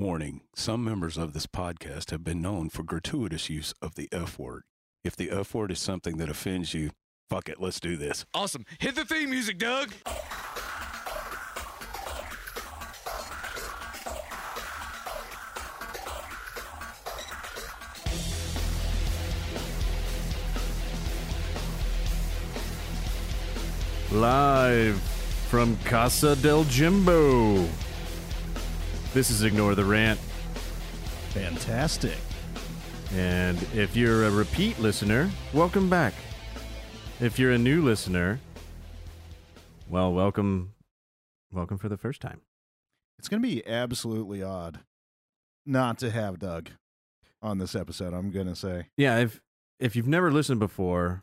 Warning, some members of this podcast have been known for gratuitous use of the F word. If the F word is something that offends you, fuck it, let's do this. Awesome. Hit the theme music, Doug. Live from Casa del Jimbo. This is Ignore the Rant. Fantastic. And if you're a repeat listener, welcome back. If you're a new listener, well, welcome for the first time. It's going to be absolutely odd not to have Doug on this episode, I'm going to say. Yeah, if you've never listened before,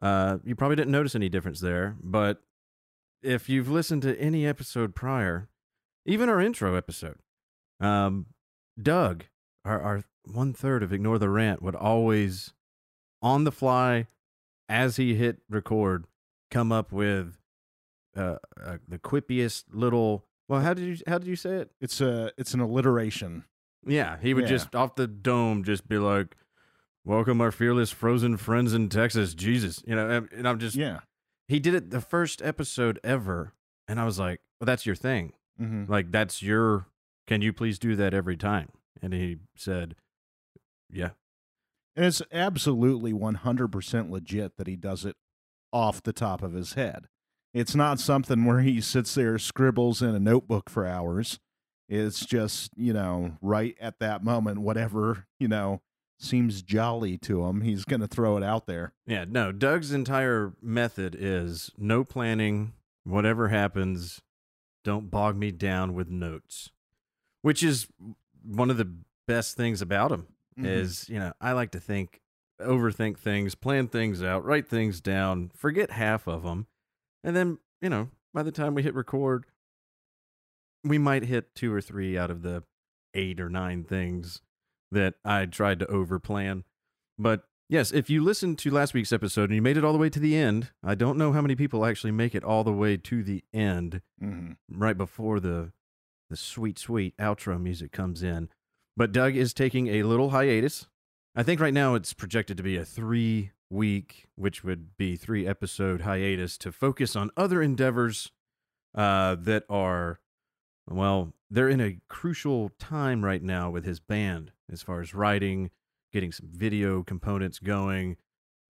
you probably didn't notice any difference there, but if you've listened to any episode prior, even our intro episode, Doug, our one-third of Ignore the Rant, would always, on the fly, as he hit record, come up with the quippiest little... Well, how did you say it? It's an alliteration. Yeah, he would just, off the dome, just be like, welcome our fearless frozen friends in Texas, Jesus. You know, and I'm just... Yeah. He did it the first episode ever, and I was like, well, that's your thing. Mm-hmm. Like, that's your... Can you please do that every time? And he said, yeah. And it's absolutely 100% legit that he does it off the top of his head. It's not something where he sits there, scribbles in a notebook for hours. It's just, you know, right at that moment, whatever, you know, seems jolly to him, he's going to throw it out there. Yeah, no, Doug's entire method is no planning, whatever happens, don't bog me down with notes, which is one of the best things about him. Mm-hmm. Is, you know, I like to think, overthink things, plan things out, write things down, forget half of them. And then, you know, by the time we hit record, we might hit 2 or 3 out of the 8 or 9 things that I tried to overplan. But yes, if you listened to last week's episode and you made it all the way to the end, I don't know how many people actually make it all the way to the end, mm-hmm, right before the sweet, sweet outro music comes in. But Doug is taking a little hiatus. I think right now it's projected to be a 3-week, which would be 3-episode hiatus, to focus on other endeavors that are, well, they're in a crucial time right now with his band as far as writing, getting some video components going.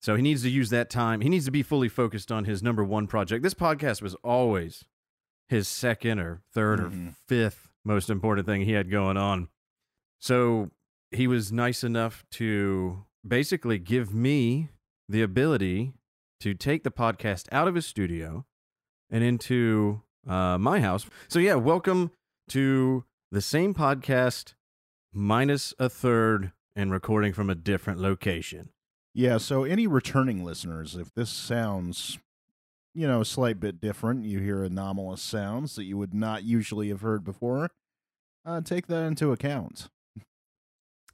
So he needs to use that time. He needs to be fully focused on his number 1 project. This podcast was always his second or third, mm-hmm, or fifth most important thing he had going on. So he was nice enough to basically give me the ability to take the podcast out of his studio and into my house. So yeah, welcome to the same podcast minus a third and recording from a different location. Yeah, so any returning listeners, if this sounds, you know, a slight bit different, you hear anomalous sounds that you would not usually have heard before, take that into account.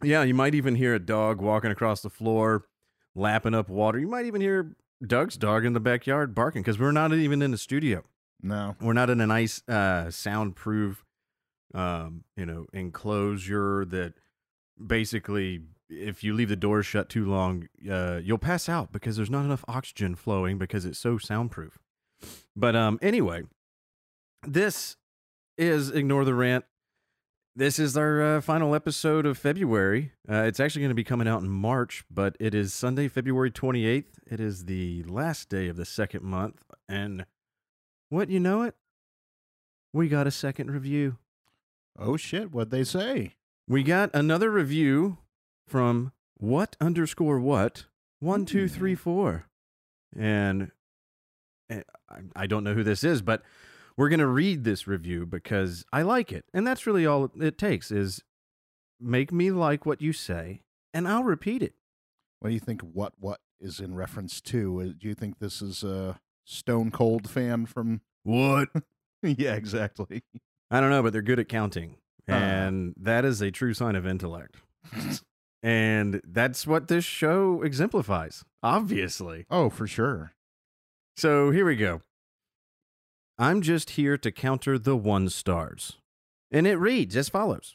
Yeah, you might even hear a dog walking across the floor, lapping up water. You might even hear Doug's dog in the backyard barking, because we're not even in the studio. No. We're not in a nice soundproof, you know, enclosure that basically, if you leave the door shut too long, you'll pass out because there's not enough oxygen flowing because it's so soundproof. But anyway, this is Ignore the Rant. This is our final episode of February. It's actually going to be coming out in March, but it is Sunday, February 28th. It is the last day of the second month. And what, you know it? We got a second review. Oh, shit. What'd they say? We got another review from what_what 1234. And I don't know who this is, but we're going to read this review because I like it. And that's really all it takes, is make me like what you say, and I'll repeat it. What do you think what is in reference to? Do you think this is a Stone Cold fan from... What? Yeah, exactly. I don't know, but they're good at counting. And that is a true sign of intellect. And that's what this show exemplifies, obviously. Oh, for sure. So here we go. I'm just here to counter the 1 stars. And it reads as follows.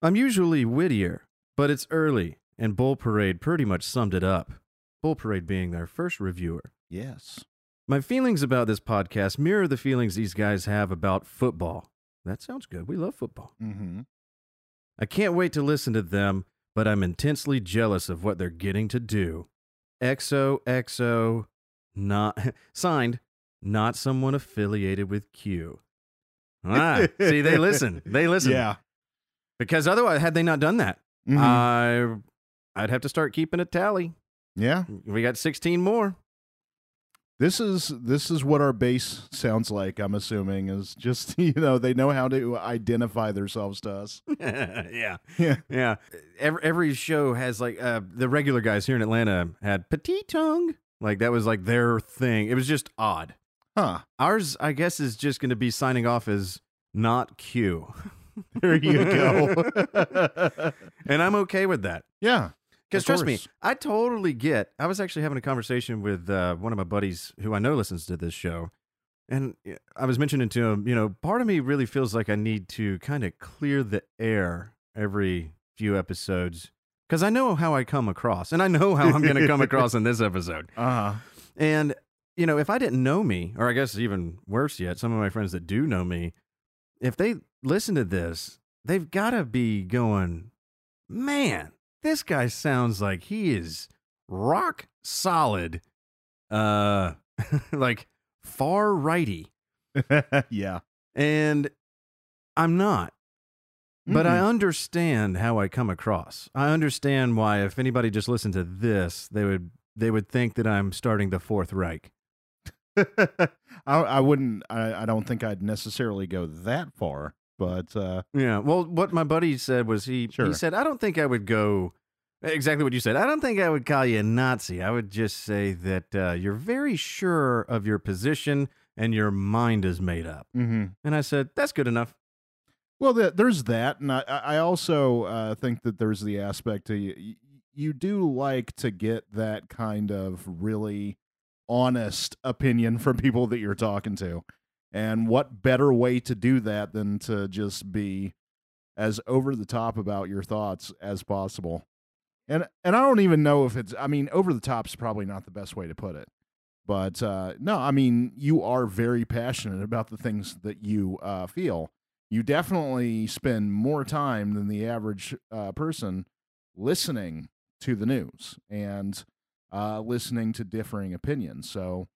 I'm usually wittier, but it's early, and Bull Parade pretty much summed it up. Bull Parade being their first reviewer. Yes. My feelings about this podcast mirror the feelings these guys have about football. That sounds good. We love football. Mm-hmm. I can't wait to listen to them, but I'm intensely jealous of what they're getting to do. XOXO, not signed, not someone affiliated with Q. Ah, see, they listen. They listen. Yeah. Because otherwise, had they not done that, mm-hmm. I'd have to start keeping a tally. Yeah. We got 16 more. This is what our base sounds like, I'm assuming, is just, you know, they know how to identify themselves to us. Yeah. Yeah. Yeah. Every show has, like, the regular guys here in Atlanta had petite tongue. Like, that was, like, their thing. It was just odd. Huh. Ours, I guess, is just going to be signing off as not Q. There you go. And I'm okay with that. Yeah. Because trust me, I totally get, I was actually having a conversation with one of my buddies who I know listens to this show, and I was mentioning to him, you know, part of me really feels like I need to kind of clear the air every few episodes, because I know how I come across, and I know how I'm going to come across in this episode. Uh-huh. And, you know, if I didn't know me, or I guess even worse yet, some of my friends that do know me, if they listen to this, they've got to be going, man, this guy sounds like he is rock solid, like far righty. Yeah. And I'm not, but I understand how I come across. I understand why, if anybody just listened to this, they would think that I'm starting the Fourth Reich. I don't think I'd necessarily go that far. But yeah, well, what my buddy said was he said, I don't think I would go exactly what you said. I don't think I would call you a Nazi. I would just say that you're very sure of your position and your mind is made up. Mm-hmm. And I said, that's good enough. Well, there's that. And I also think that there's the aspect to you do like to get that kind of really honest opinion from people that you're talking to. And what better way to do that than to just be as over the top about your thoughts as possible? And I don't even know if it's, I mean, over the top is probably not the best way to put it. But no, I mean, you are very passionate about the things that you feel. You definitely spend more time than the average person listening to the news and listening to differing opinions. So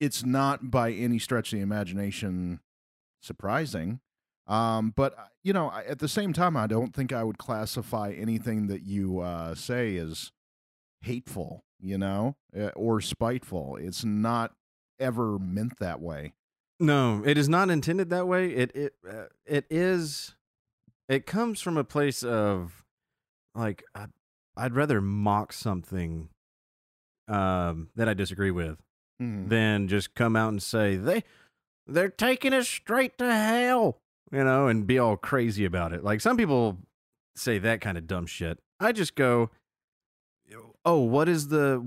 it's not by any stretch of the imagination surprising. But, you know, at the same time, I don't think I would classify anything that you say as hateful, you know, or spiteful. It's not ever meant that way. No, it is not intended that way. It comes from a place of, like, I'd rather mock something that I disagree with. Mm-hmm. Then just come out and say they're taking us straight to hell, you know, and be all crazy about it. Like, some people say that kind of dumb shit. I just go, oh, what is the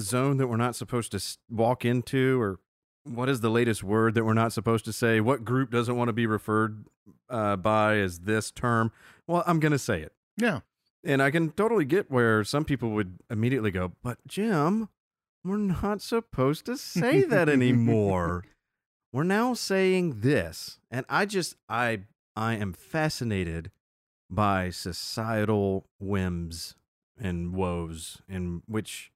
zone that we're not supposed to walk into, or what is the latest word that we're not supposed to say? What group doesn't want to be referred by as this term? Well, I'm gonna say it. Yeah, and I can totally get where some people would immediately go, but Jim, we're not supposed to say that anymore. We're now saying this. And I am fascinated by societal whims and woes, in which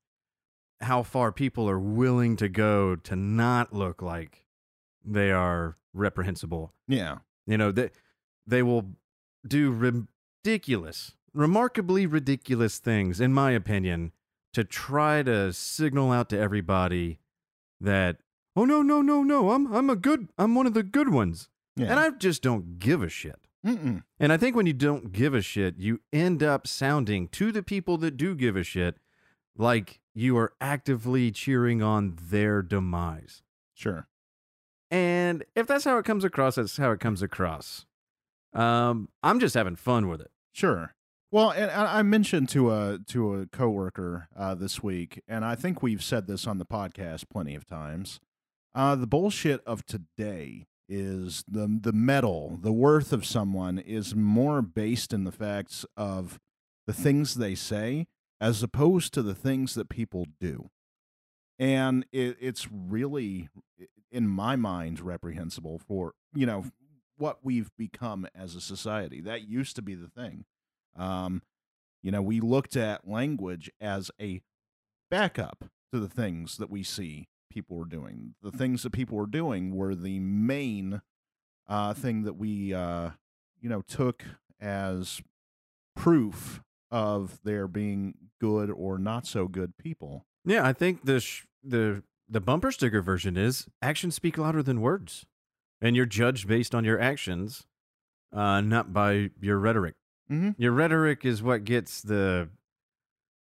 how far people are willing to go to not look like they are reprehensible. Yeah. You know, they will do remarkably ridiculous things, in my opinion, to try to signal out to everybody that, oh, no, I'm one of the good ones. Yeah. And I just don't give a shit. Mm-mm. And I think when you don't give a shit, you end up sounding to the people that do give a shit like you are actively cheering on their demise. Sure. And if that's how it comes across, that's how it comes across. I'm just having fun with it. Sure. Well, and I mentioned to a coworker this week, and I think we've said this on the podcast plenty of times, the bullshit of today is the metal, the worth of someone is more based in the facts of the things they say as opposed to the things that people do. And it's really, in my mind, reprehensible for, you know, what we've become as a society. That used to be the thing. You know, we looked at language as a backup to the things that we see people were doing. The things that people were doing were the main thing that we, you know, took as proof of their being good or not so good people. Yeah, I think the bumper sticker version is actions speak louder than words, and you're judged based on your actions, not by your rhetoric. Mm-hmm. Your rhetoric is what gets the,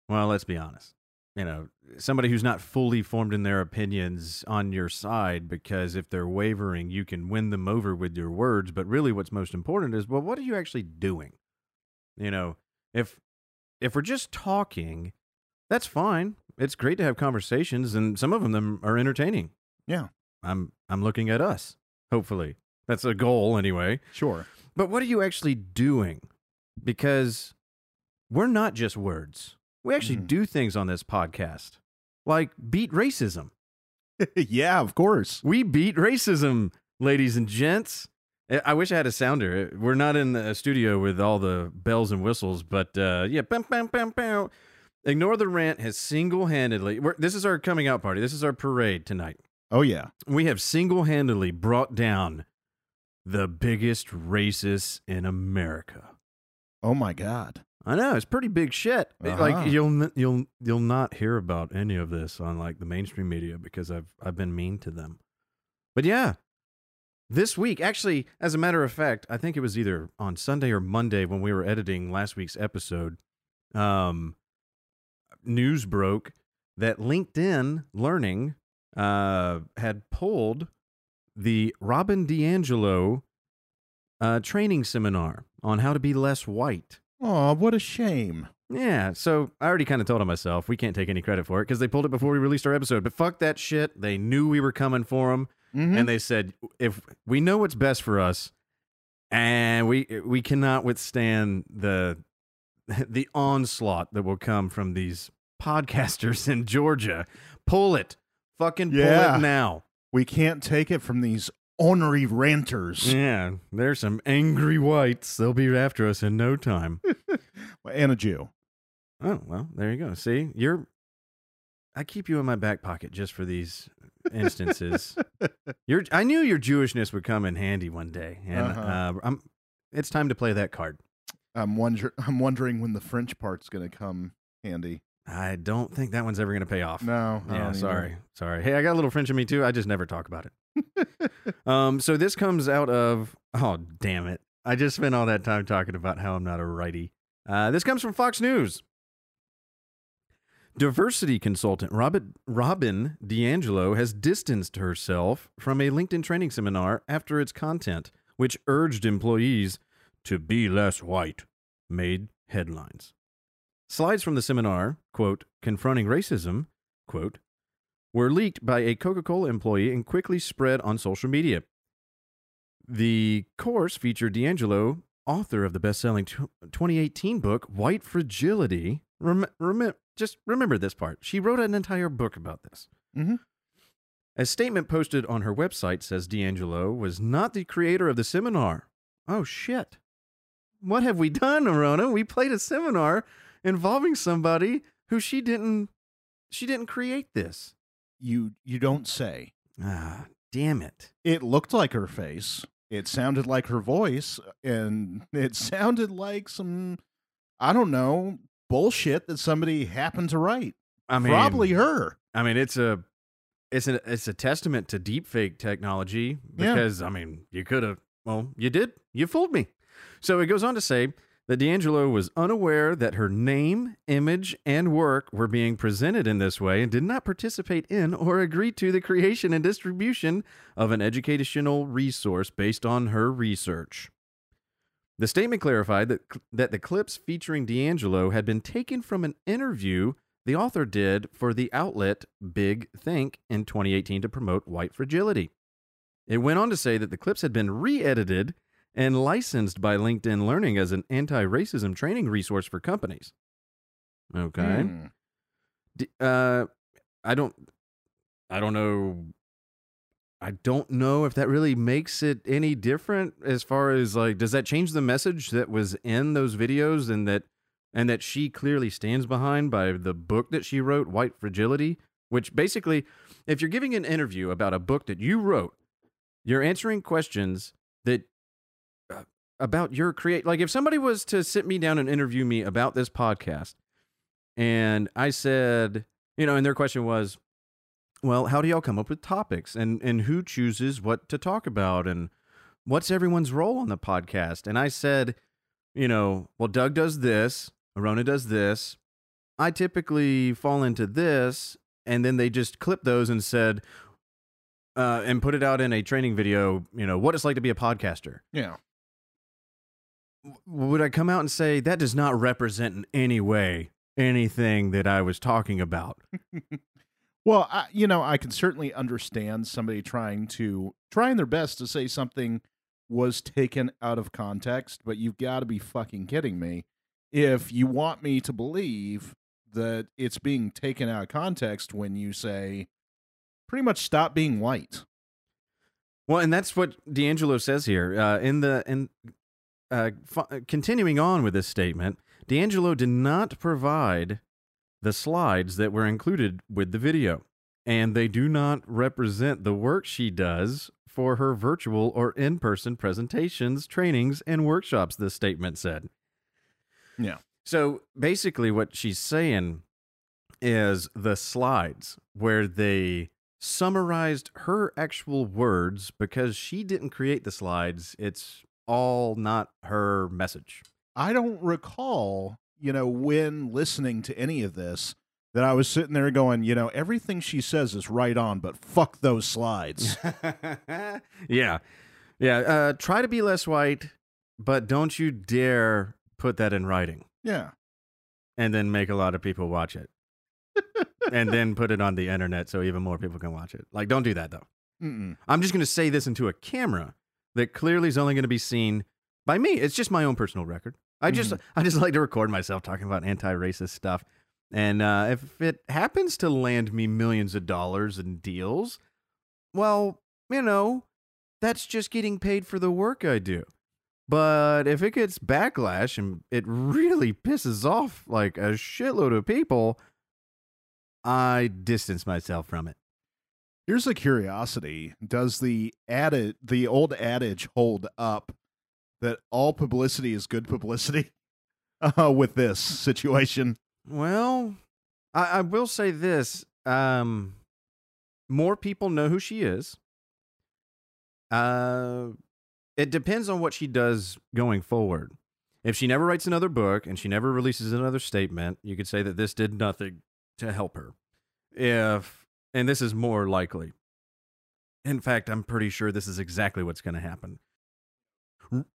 well, let's be honest, you know, somebody who's not fully formed in their opinions on your side, because if they're wavering, you can win them over with your words. But really what's most important is, well, what are you actually doing? You know, if we're just talking, that's fine. It's great to have conversations, and some of them are entertaining. Yeah. I'm looking at us, hopefully. That's a goal anyway. Sure. But what are you actually doing? Because we're not just words. We actually do things on this podcast, like beat racism. Yeah, of course. We beat racism, ladies and gents. I wish I had a sounder. We're not in the studio with all the bells and whistles, but yeah. Bam, bam, bam, bam. Ignore the Rant has single-handedly... This is our coming out party. This is our parade tonight. Oh, yeah. We have single-handedly brought down the biggest racist in America. Oh, my God. I know. It's pretty big shit. Uh-huh. Like, you'll not hear about any of this on, like, the mainstream media, because I've been mean to them. But, yeah. This week, actually, as a matter of fact, I think it was either on Sunday or Monday when we were editing last week's episode, news broke that LinkedIn Learning had pulled the Robin DiAngelo training seminar on how to be less white. Oh, what a shame. Yeah, so I already kind of told on myself. We can't take any credit for it because they pulled it before we released our episode. But fuck that shit. They knew we were coming for them, and they said, if we know what's best for us, and we cannot withstand the onslaught that will come from these podcasters in Georgia. Pull it. Fucking pull it now. We can't take it from these ornery ranters. Yeah, there's some angry whites. They'll be after us in no time. And a Jew. Oh, well, there you go. See, I keep you in my back pocket just for these instances. I knew your Jewishness would come in handy one day, and it's time to play that card. I'm wondering when the French part's going to come handy. I don't think that one's ever going to pay off. No. Yeah, sorry. Hey, I got a little French in me, too. I just never talk about it. So this comes out of... Oh, damn it. I just spent all that time talking about how I'm not a righty. This comes from Fox News. Diversity consultant Robin DiAngelo has distanced herself from a LinkedIn training seminar after its content, which urged employees to be less white, made headlines. Slides from the seminar, quote, confronting racism, quote, were leaked by a Coca-Cola employee and quickly spread on social media. The course featured DiAngelo, author of the best-selling 2018 book, White Fragility. Just remember this part. She wrote an entire book about this. Mm-hmm. A statement posted on her website says DiAngelo was not the creator of the seminar. Oh, shit. What have we done, Arona? We played a seminar involving somebody who she didn't create this. You don't say. Ah, damn it. It looked like her face. It sounded like her voice, and it sounded like some, I don't know, bullshit that somebody happened to write. I mean, probably her. I mean, it's a testament to deepfake technology, because I mean, you could have, well, you did. You fooled me. So it goes on to say that DiAngelo was unaware that her name, image, and work were being presented in this way, and did not participate in or agree to the creation and distribution of an educational resource based on her research. The statement clarified that the clips featuring DiAngelo had been taken from an interview the author did for the outlet Big Think in 2018 to promote White Fragility. It went on to say that the clips had been re-edited and licensed by LinkedIn Learning as an anti-racism training resource for companies. Okay. Mm. I don't know if that really makes it any different as far as, like, does that change the message that was in those videos and that she clearly stands behind by the book that she wrote, White Fragility, which basically, if you're giving an interview about a book that you wrote, you're answering questions that about your create. Like, if somebody was to sit me down and interview me about this podcast and I said, you know, and their question was, well, how do y'all come up with topics and who chooses what to talk about and what's everyone's role on the podcast? And I said, you know, well, Doug does this, Arona does this, I typically fall into this, and then they just clipped those and said, and put it out in a training video, you know, what it's like to be a podcaster. Yeah. Would I come out and say, that does not represent in any way anything that I was talking about? Well, I can certainly understand somebody trying their best to say something was taken out of context, but you've got to be fucking kidding me if you want me to believe that it's being taken out of context when you say, pretty much stop being white. Well, and that's what DiAngelo says here. Continuing on with this statement, DiAngelo did not provide the slides that were included with the video, and they do not represent the work she does for her virtual or in-person presentations, trainings, and workshops, this statement said. Yeah. So basically what she's saying is the slides where they summarized her actual words, because she didn't create the slides. It's all not her message. I don't recall, when listening to any of this, that I was sitting there going, everything she says is right on, but fuck those slides. Yeah. Yeah. Try to be less white, but don't you dare put that in writing. Yeah. And then make a lot of people watch it. And then put it on the internet so even more people can watch it. Like, don't do that, though. Mm-mm. I'm just going to say this into a camera that clearly is only going to be seen by me. It's just my own personal record. I just like to record myself talking about anti-racist stuff. And if it happens to land me millions of dollars in deals, well, that's just getting paid for the work I do. But if it gets backlash and it really pisses off like a shitload of people, I distance myself from it. Here's a curiosity. Does the old adage hold up that all publicity is good publicity with this situation? Well, I will say this. More people know who she is. It depends on what she does going forward. If she never writes another book and she never releases another statement, you could say that this did nothing to help her. And this is more likely. In fact, I'm pretty sure this is exactly what's going to happen.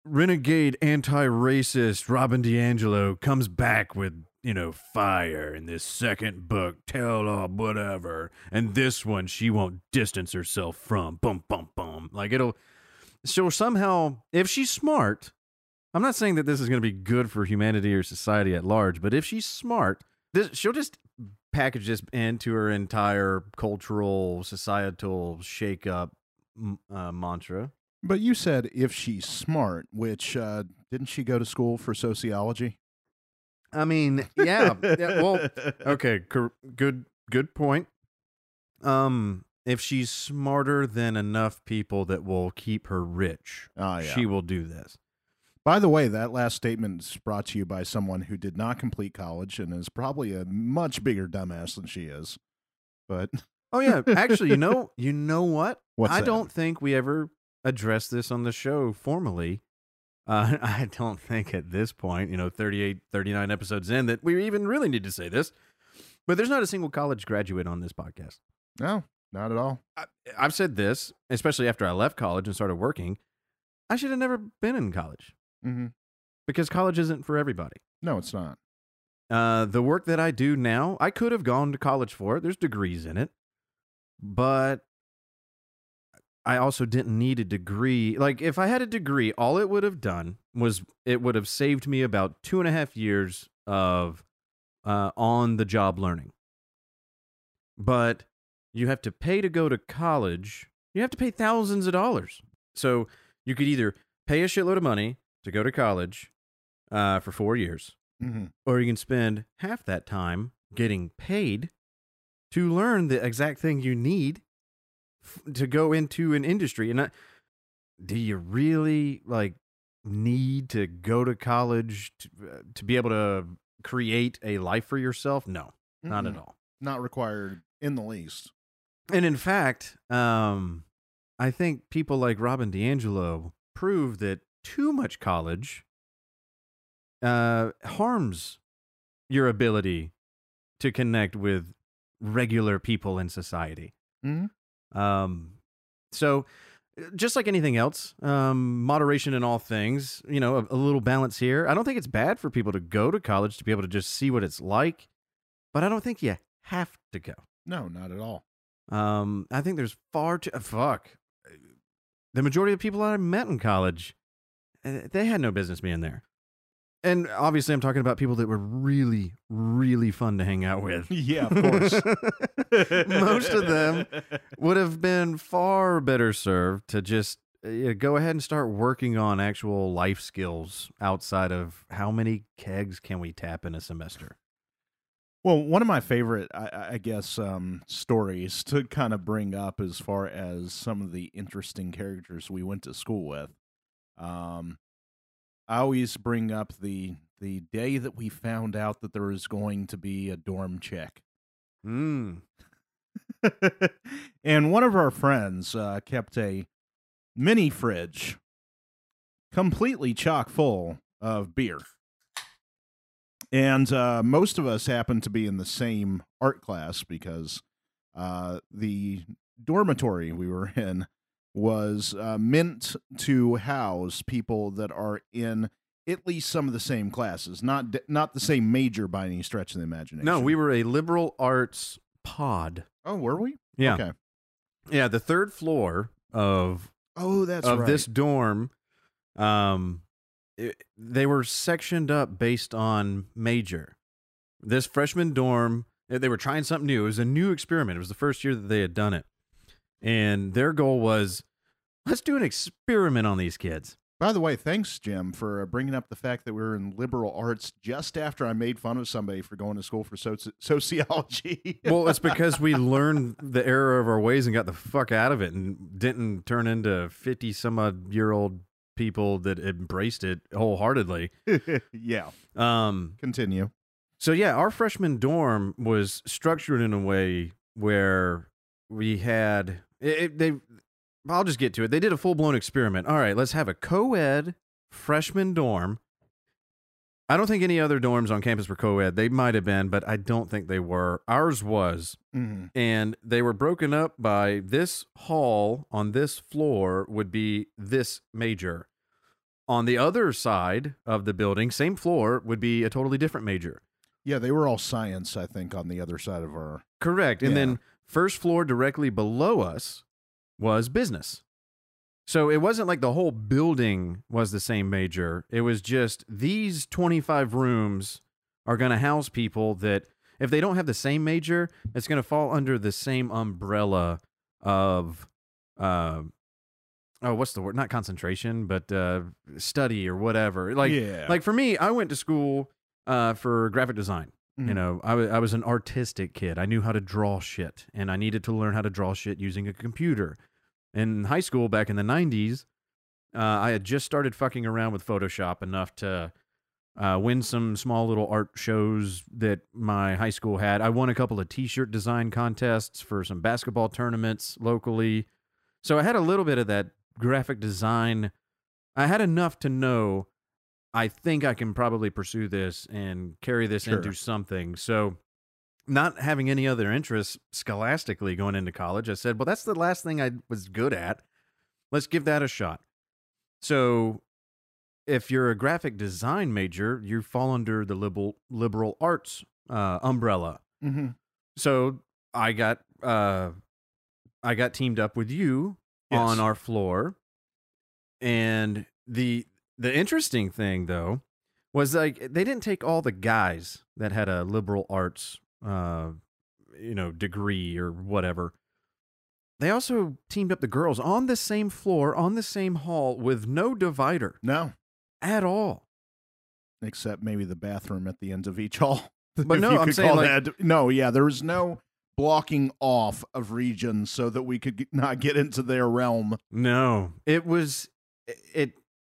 Renegade anti-racist Robin DiAngelo comes back with, fire in this second book, tell all whatever, and this one she won't distance herself from. Bum, bum, bum. She'll somehow, if she's smart, I'm not saying that this is going to be good for humanity or society at large, but if she's smart, she'll just package this into her entire cultural, societal shakeup mantra. But you said if she's smart, which didn't she go to school for sociology? I mean, yeah. Well, okay, good point. If she's smarter than enough people that will keep her rich, she will do this. By the way, that last statement is brought to you by someone who did not complete college and is probably a much bigger dumbass than she is. But oh yeah, actually, you know what? What's that? I don't think we ever address this on the show formally. I don't think at this point, 38, 39 episodes in, that we even really need to say this, but there's not a single college graduate on this podcast. No, not at all. I've said this, especially after I left college and started working. I should have never been in college, because college isn't for everybody. No, it's not. The work that I do now, I could have gone to college for it. There's degrees in it, but I also didn't need a degree. Like, if I had a degree, all it would have done was it would have saved me about 2.5 years of on-the-job learning. But you have to pay to go to college. You have to pay thousands of dollars. So you could either pay a shitload of money to go to college for 4 years, mm-hmm. or you can spend half that time getting paid to learn the exact thing you need to go into an industry. And do you really like need to go to college to be able to create a life for yourself? No, not at all. Not required in the least. And in fact, I think people like Robin DiAngelo prove that too much college harms your ability to connect with regular people in society. Mm-hmm. So just like anything else, moderation in all things, you know, a little balance here. I don't think it's bad for people to go to college to be able to just see what it's like, but I don't think you have to go. No, not at all. I think there's far too, the majority of people I met in college, they had no business being there. And obviously I'm talking about people that were really, really fun to hang out with. Yeah, of course. Most of them would have been far better served to just go ahead and start working on actual life skills outside of how many kegs can we tap in a semester. Well, one of my favorite, I guess, stories to kind of bring up as far as some of the interesting characters we went to school with. I always bring up the day that we found out that there was going to be a dorm check. Mm. And one of our friends kept a mini fridge completely chock full of beer. And most of us happened to be in the same art class because the dormitory we were in was meant to house people that are in at least some of the same classes, not the same major by any stretch of the imagination. No, we were a liberal arts pod. Oh, were we? Yeah. Okay. Yeah, the third floor of right. this dorm, they were sectioned up based on major. This freshman dorm, they were trying something new. It was a new experiment. It was the first year that they had done it. And their goal was, let's do an experiment on these kids. By the way, thanks, Jim, for bringing up the fact that we were in liberal arts just after I made fun of somebody for going to school for sociology. Well, it's because we learned the error of our ways and got the fuck out of it and didn't turn into 50-some-odd-year-old people that embraced it wholeheartedly. Yeah. Continue. So, yeah, our freshman dorm was structured in a way where... we had, I'll just get to it. They did a full-blown experiment. All right, let's have a co-ed freshman dorm. I don't think any other dorms on campus were co-ed. They might have been, but I don't think they were. Ours was. Mm-hmm. And they were broken up by this hall on this floor would be this major. On the other side of the building, same floor, would be a totally different major. Yeah, they were all science, I think, on the other side of our... Correct. And then... first floor directly below us was business. So it wasn't like the whole building was the same major. It was just these 25 rooms are going to house people that if they don't have the same major, it's going to fall under the same umbrella of, what's the word? Not concentration, but study or whatever. Like, yeah. Like for me, I went to school for graphic design. You know, I was an artistic kid. I knew how to draw shit, and I needed to learn how to draw shit using a computer. In high school, back in the 90s, I had just started fucking around with Photoshop enough to win some small little art shows that my high school had. I won a couple of T-shirt design contests for some basketball tournaments locally. So I had a little bit of that graphic design. I had enough to know... I think I can probably pursue this and carry this into something. So not having any other interests scholastically going into college, I said, well, that's the last thing I was good at. Let's give that a shot. So if you're a graphic design major, you fall under the liberal arts umbrella. Mm-hmm. So I got teamed up with you on our floor. And the interesting thing, though, was like they didn't take all the guys that had a liberal arts, degree or whatever. They also teamed up the girls on the same floor, on the same hall with no divider. No. At all. Except maybe the bathroom at the ends of each hall. But no, I'm saying like, no, yeah, there was no blocking off of regions so that we could not get into their realm. No, it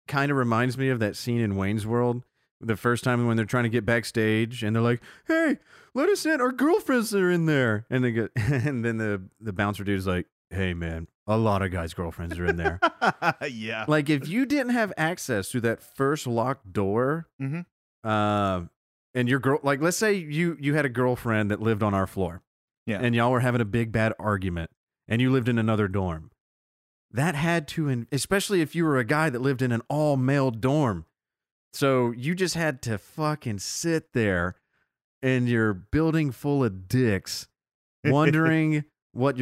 kind of reminds me of that scene in Wayne's World. The first time when they're trying to get backstage and they're like, hey, let us in. Our girlfriends are in there. And they go, and then the bouncer dude is like, hey, man, a lot of guys' girlfriends are in there. Yeah. Like if you didn't have access to that first locked door, and your girl, like, let's say you had a girlfriend that lived on our floor. Yeah. And y'all were having a big, bad argument and you lived in another dorm. That had to, especially if you were a guy that lived in an all male dorm. So you just had to fucking sit there in your building full of dicks wondering what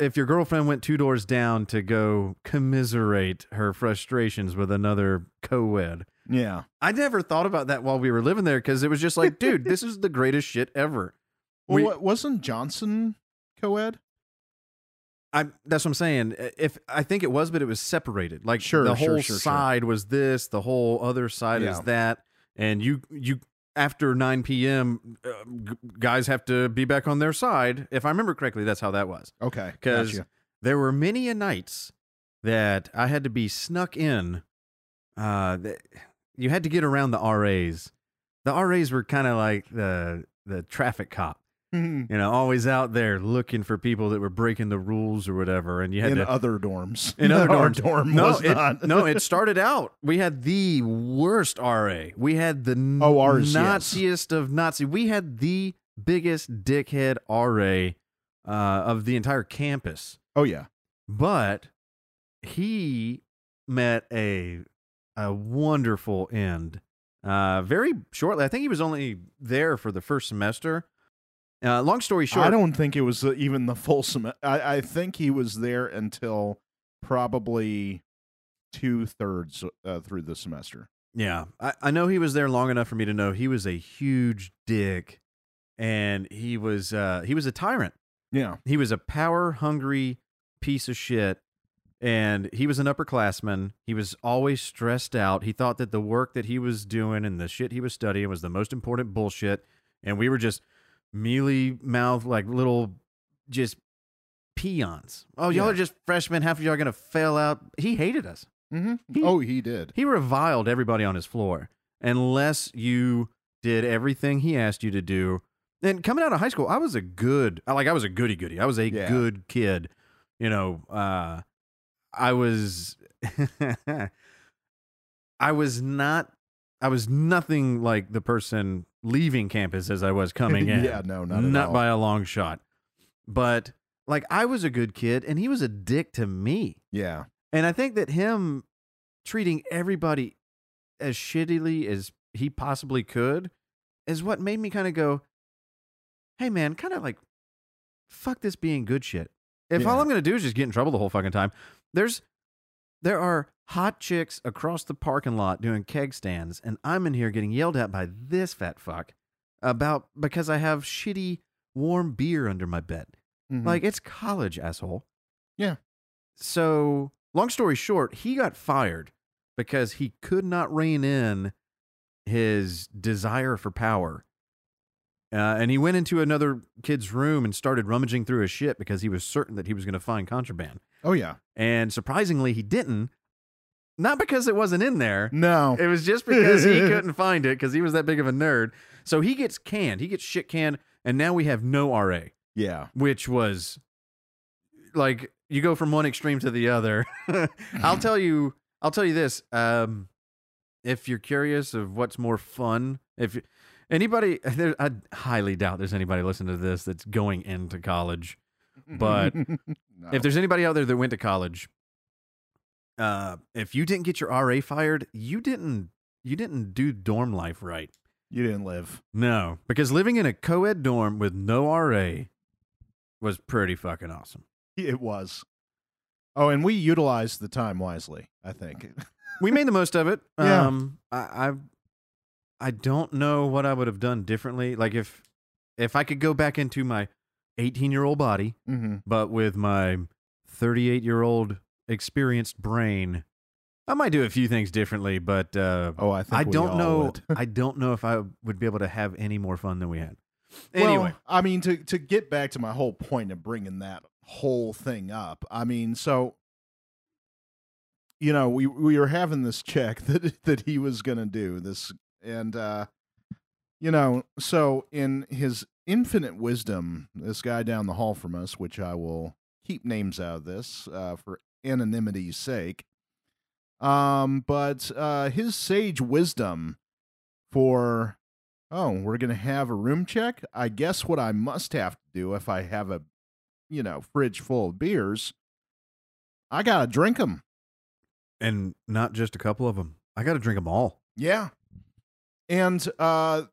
if your girlfriend went two doors down to go commiserate her frustrations with another co-ed. Yeah. I never thought about that while we were living there because it was just like, dude, this is the greatest shit ever. Well, wasn't Johnson co-ed? That's what I'm saying. I think it was, but it was separated. Like the whole side was this, the whole other side is that, and you after 9 p.m. Guys have to be back on their side. If I remember correctly, that's how that was. Okay, because there were many nights that I had to be snuck in. You had to get around the RAs. The RAs were kind of like the traffic cop. Always out there looking for people that were breaking the rules or whatever, and you had other dorms. In other dorms, it started out. We had the worst RA. We had the Naziest of Nazi. We had the biggest dickhead RA of the entire campus. Oh yeah, but he met a wonderful end very shortly. I think he was only there for the first semester. Long story short, I don't think it was even the full semester. I think he was there until probably 2/3 through the semester. Yeah, I know he was there long enough for me to know he was a huge dick, and he was a tyrant. Yeah, he was a power hungry piece of shit, and he was an upperclassman. He was always stressed out. He thought that the work that he was doing and the shit he was studying was the most important bullshit, and we were just mealy mouth, like little just peons. Oh, y'all are just freshmen. Half of y'all are going to fail out. He hated us. Mm-hmm. He did. He reviled everybody on his floor unless you did everything he asked you to do. And coming out of high school, I was a goody-goody. I was a good kid. I was nothing like the person leaving campus as I was coming in. Yeah, no, not by a long shot. But like, I was a good kid and he was a dick to me. Yeah. And I think that him treating everybody as shittily as he possibly could is what made me kind of go, hey man, kind of like, fuck this being good shit. If all I'm going to do is just get in trouble the whole fucking time. There are hot chicks across the parking lot doing keg stands, and I'm in here getting yelled at by this fat fuck because I have shitty warm beer under my bed. Mm-hmm. Like, it's college, asshole. Yeah. So, long story short, he got fired because he could not rein in his desire for power. And he went into another kid's room and started rummaging through his shit because he was certain that he was going to find contraband. Oh, yeah. And surprisingly, he didn't. Not because it wasn't in there. No. It was just because he couldn't find it because he was that big of a nerd. So he gets canned. He gets shit canned. And now we have no RA. Yeah. Which was like, you go from one extreme to the other. I'll tell you this. If you're curious of what's more fun, I highly doubt there's anybody listening to this that's going into college. But if there's anybody out there that went to college, if you didn't get your RA fired, you didn't do dorm life right. You didn't live. No, because living in a co-ed dorm with no RA was pretty fucking awesome. It was. Oh, and we utilized the time wisely, I think. We made the most of it. Yeah. I don't know what I would have done differently. Like if I could go back into my 18-year-old body, mm-hmm. but with my 38-year-old experienced brain, I might do a few things differently. But I don't know. I don't know if I would be able to have any more fun than we had. Anyway, well, I mean, to get back to my whole point of bringing that whole thing up. I mean, so. You know, we were having this check that he was going to do this. And, you know, so in his infinite wisdom, this guy down the hall from us, which I will keep names out of this for anonymity's sake. But his sage wisdom for, oh, we're going to have a room check. I guess what I must have to do if I have a, you know, fridge full of beers, I got to drink them. And not just a couple of them. I got to drink them all. Yeah. And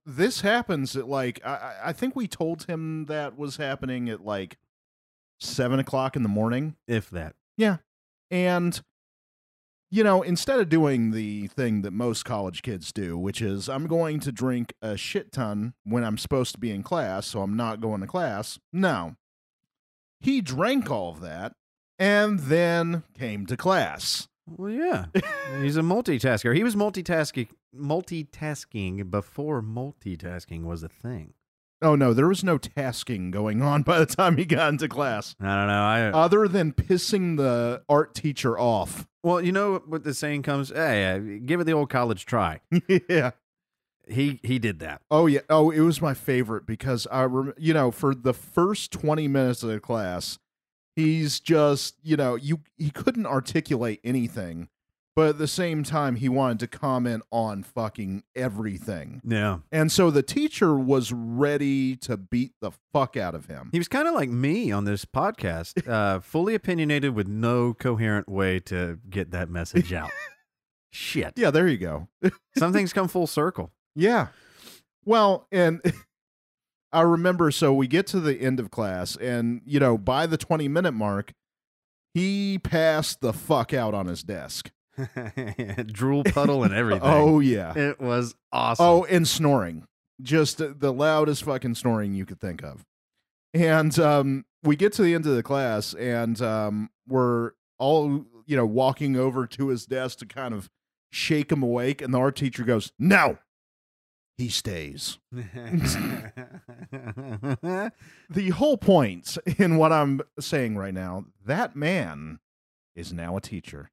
this happens at like, I think we told him that was happening at like 7 o'clock in the morning. If that. Yeah. And, you know, instead of doing the thing that most college kids do, which is I'm going to drink a shit ton when I'm supposed to be in class, so I'm not going to class. No. He drank all of that and then came to class. Well, yeah, he's a multitasker. He was multitasking before multitasking was a thing. Oh, no, there was no tasking going on by the time he got into class. I don't know. Other than pissing the art teacher off. Well, you know what the saying comes? Hey, give it the old college try. Yeah. He did that. Oh, yeah. Oh, it was my favorite because, you know, for the first 20 minutes of the class, he's just, you know, he couldn't articulate anything, but at the same time, he wanted to comment on fucking everything. Yeah. And so the teacher was ready to beat the fuck out of him. He was kind of like me on this podcast, fully opinionated with no coherent way to get that message out. Shit. Yeah, there you go. Some things come full circle. Yeah. Well, and... I remember, so we get to the end of class, and, you know, by the 20-minute mark, he passed the fuck out on his desk. Drool puddle and everything. Oh, yeah. It was awesome. Oh, and snoring. Just the loudest fucking snoring you could think of. And we get to the end of the class, and we're all, you know, walking over to his desk to kind of shake him awake, and the art teacher goes, no! He stays. The whole point in what I'm saying right now, that man is now a teacher.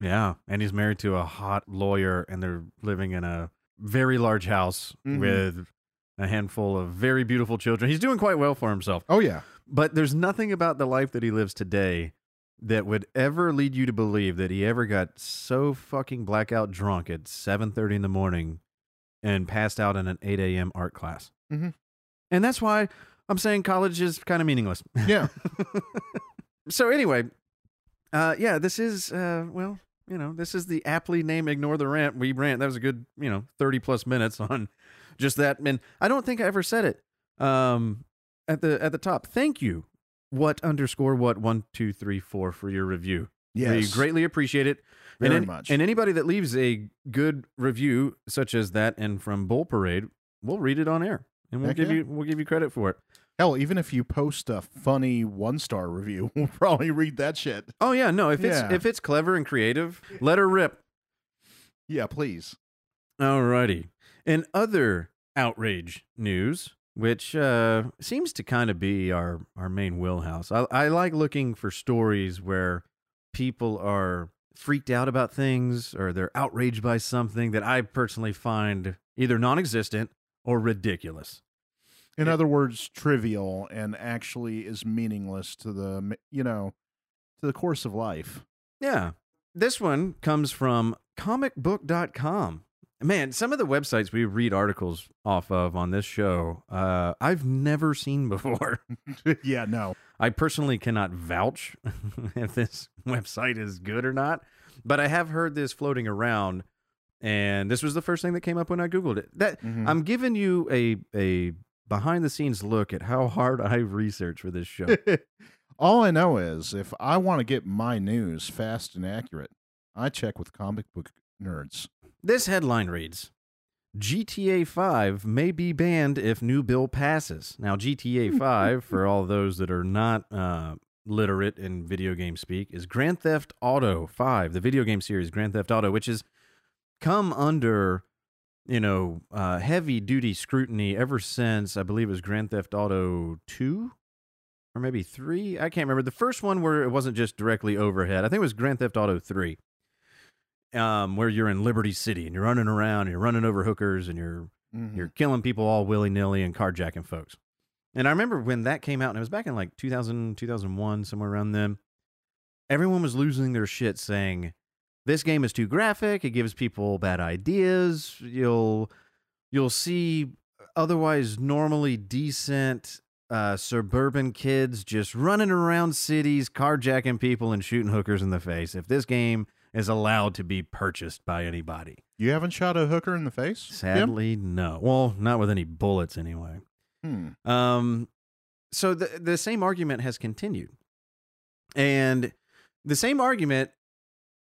Yeah, and he's married to a hot lawyer, and they're living in a very large house mm-hmm. with a handful of very beautiful children. He's doing quite well for himself. Oh, yeah. But there's nothing about the life that he lives today that would ever lead you to believe that he ever got so fucking blackout drunk at 7:30 in the morning and passed out in an 8 a.m. art class. Mm-hmm. And that's why I'm saying college is kind of meaningless. Yeah. So anyway, yeah, this is, well, you know, this is the aptly named Ignore the Rant. We rant. That was a good, you know, 30-plus minutes on just that. And I don't think I ever said it at the top. Thank you, what_what1234 for your review. Yes. We greatly appreciate it. Very much. And anybody that leaves a good review such as that and from Bull Parade, we'll read it on air and we'll give you credit for it. Hell, even if you post a funny 1-star review, we'll probably read that shit. Oh yeah, no, if it's clever and creative, let her rip. Yeah, please. Alrighty. And other outrage news, which seems to kind of be our main wheelhouse. I like looking for stories where people are freaked out about things or they're outraged by something that I personally find either non-existent or ridiculous. In other words, trivial and actually is meaningless to the, you know, to the course of life. Yeah. This one comes from comicbook.com. Man, some of the websites we read articles off of on this show, I've never seen before. Yeah, no. I personally cannot vouch if this website is good or not, but I have heard this floating around, and this was the first thing that came up when I Googled it. That mm-hmm. I'm giving you a behind-the-scenes look at how hard I research for this show. All I know is if I want to get my news fast and accurate, I check with comic book nerds. This headline reads, GTA 5 may be banned if new bill passes. Now, GTA 5, for all those that are not literate in video game speak, is Grand Theft Auto 5, the video game series Grand Theft Auto, which has come under, you know, heavy-duty scrutiny ever since, I believe it was Grand Theft Auto 2? Or maybe 3? I can't remember. The first one where it wasn't just directly overhead. I think it was Grand Theft Auto 3, where you're in Liberty City and you're running around and you're running over hookers and you're killing people all willy-nilly and carjacking folks. And I remember when that came out, and it was back in like 2000, 2001, somewhere around then, everyone was losing their shit saying, this game is too graphic, it gives people bad ideas, you'll see otherwise normally decent suburban kids just running around cities, carjacking people and shooting hookers in the face if this game is allowed to be purchased by anybody. You haven't shot a hooker in the face? Sadly, no. Well, not with any bullets anyway. So the same argument has continued, and the same argument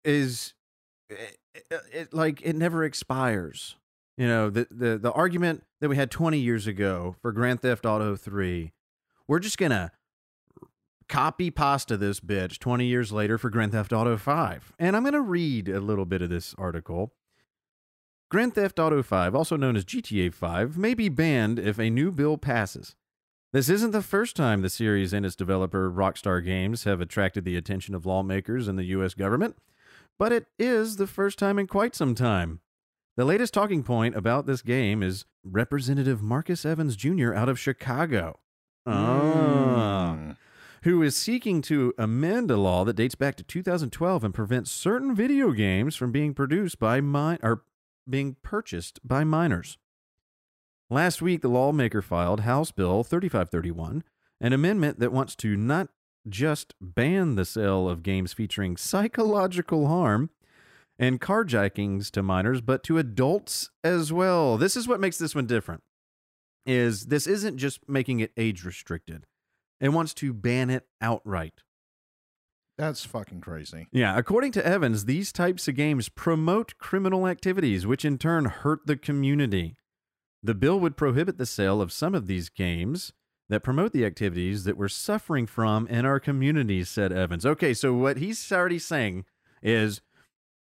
is it never expires. You know, the argument that we had 20 years ago for Grand Theft Auto 3, we're just going to copy pasta this bitch 20 years later for Grand Theft Auto 5. And I'm going to read a little bit of this article. Grand Theft Auto 5, also known as GTA 5, may be banned if a new bill passes. This isn't the first time the series and its developer, Rockstar Games, have attracted the attention of lawmakers and the U.S. government, but it is the first time in quite some time. The latest talking point about this game is Representative Marcus Evans Jr. out of Chicago, who is seeking to amend a law that dates back to 2012 and prevents certain video games from being produced by being purchased by minors. Last week, the lawmaker filed House Bill 3531, an amendment that wants to not just ban the sale of games featuring psychological harm and carjackings to minors, but to adults as well. This is what makes this one different, is this isn't just making it age-restricted. It wants to ban it outright. That's fucking crazy. Yeah, according to Evans, these types of games promote criminal activities, which in turn hurt the community. The bill would prohibit the sale of some of these games that promote the activities that we're suffering from in our communities, said Evans. Okay, so what he's already saying is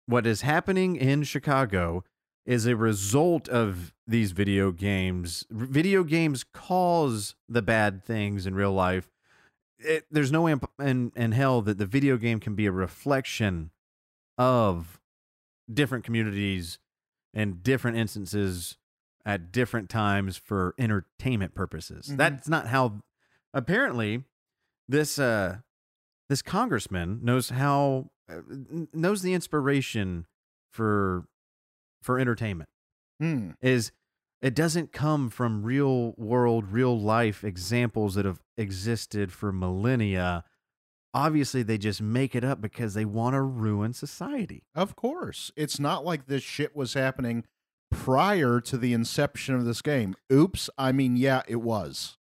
what is happening in Chicago is a result of these video games. Video games cause the bad things in real life. There's no way in hell that the video game can be a reflection of different communities and different instances at different times for entertainment purposes. That's not how. Apparently, this congressman knows the inspiration for entertainment. Is it doesn't come from real world, real life examples that have existed for millennia. Obviously, they just make it up because they want to ruin society. Of course. It's not like this shit was happening prior to the inception of this game. Oops. I mean, yeah, it was.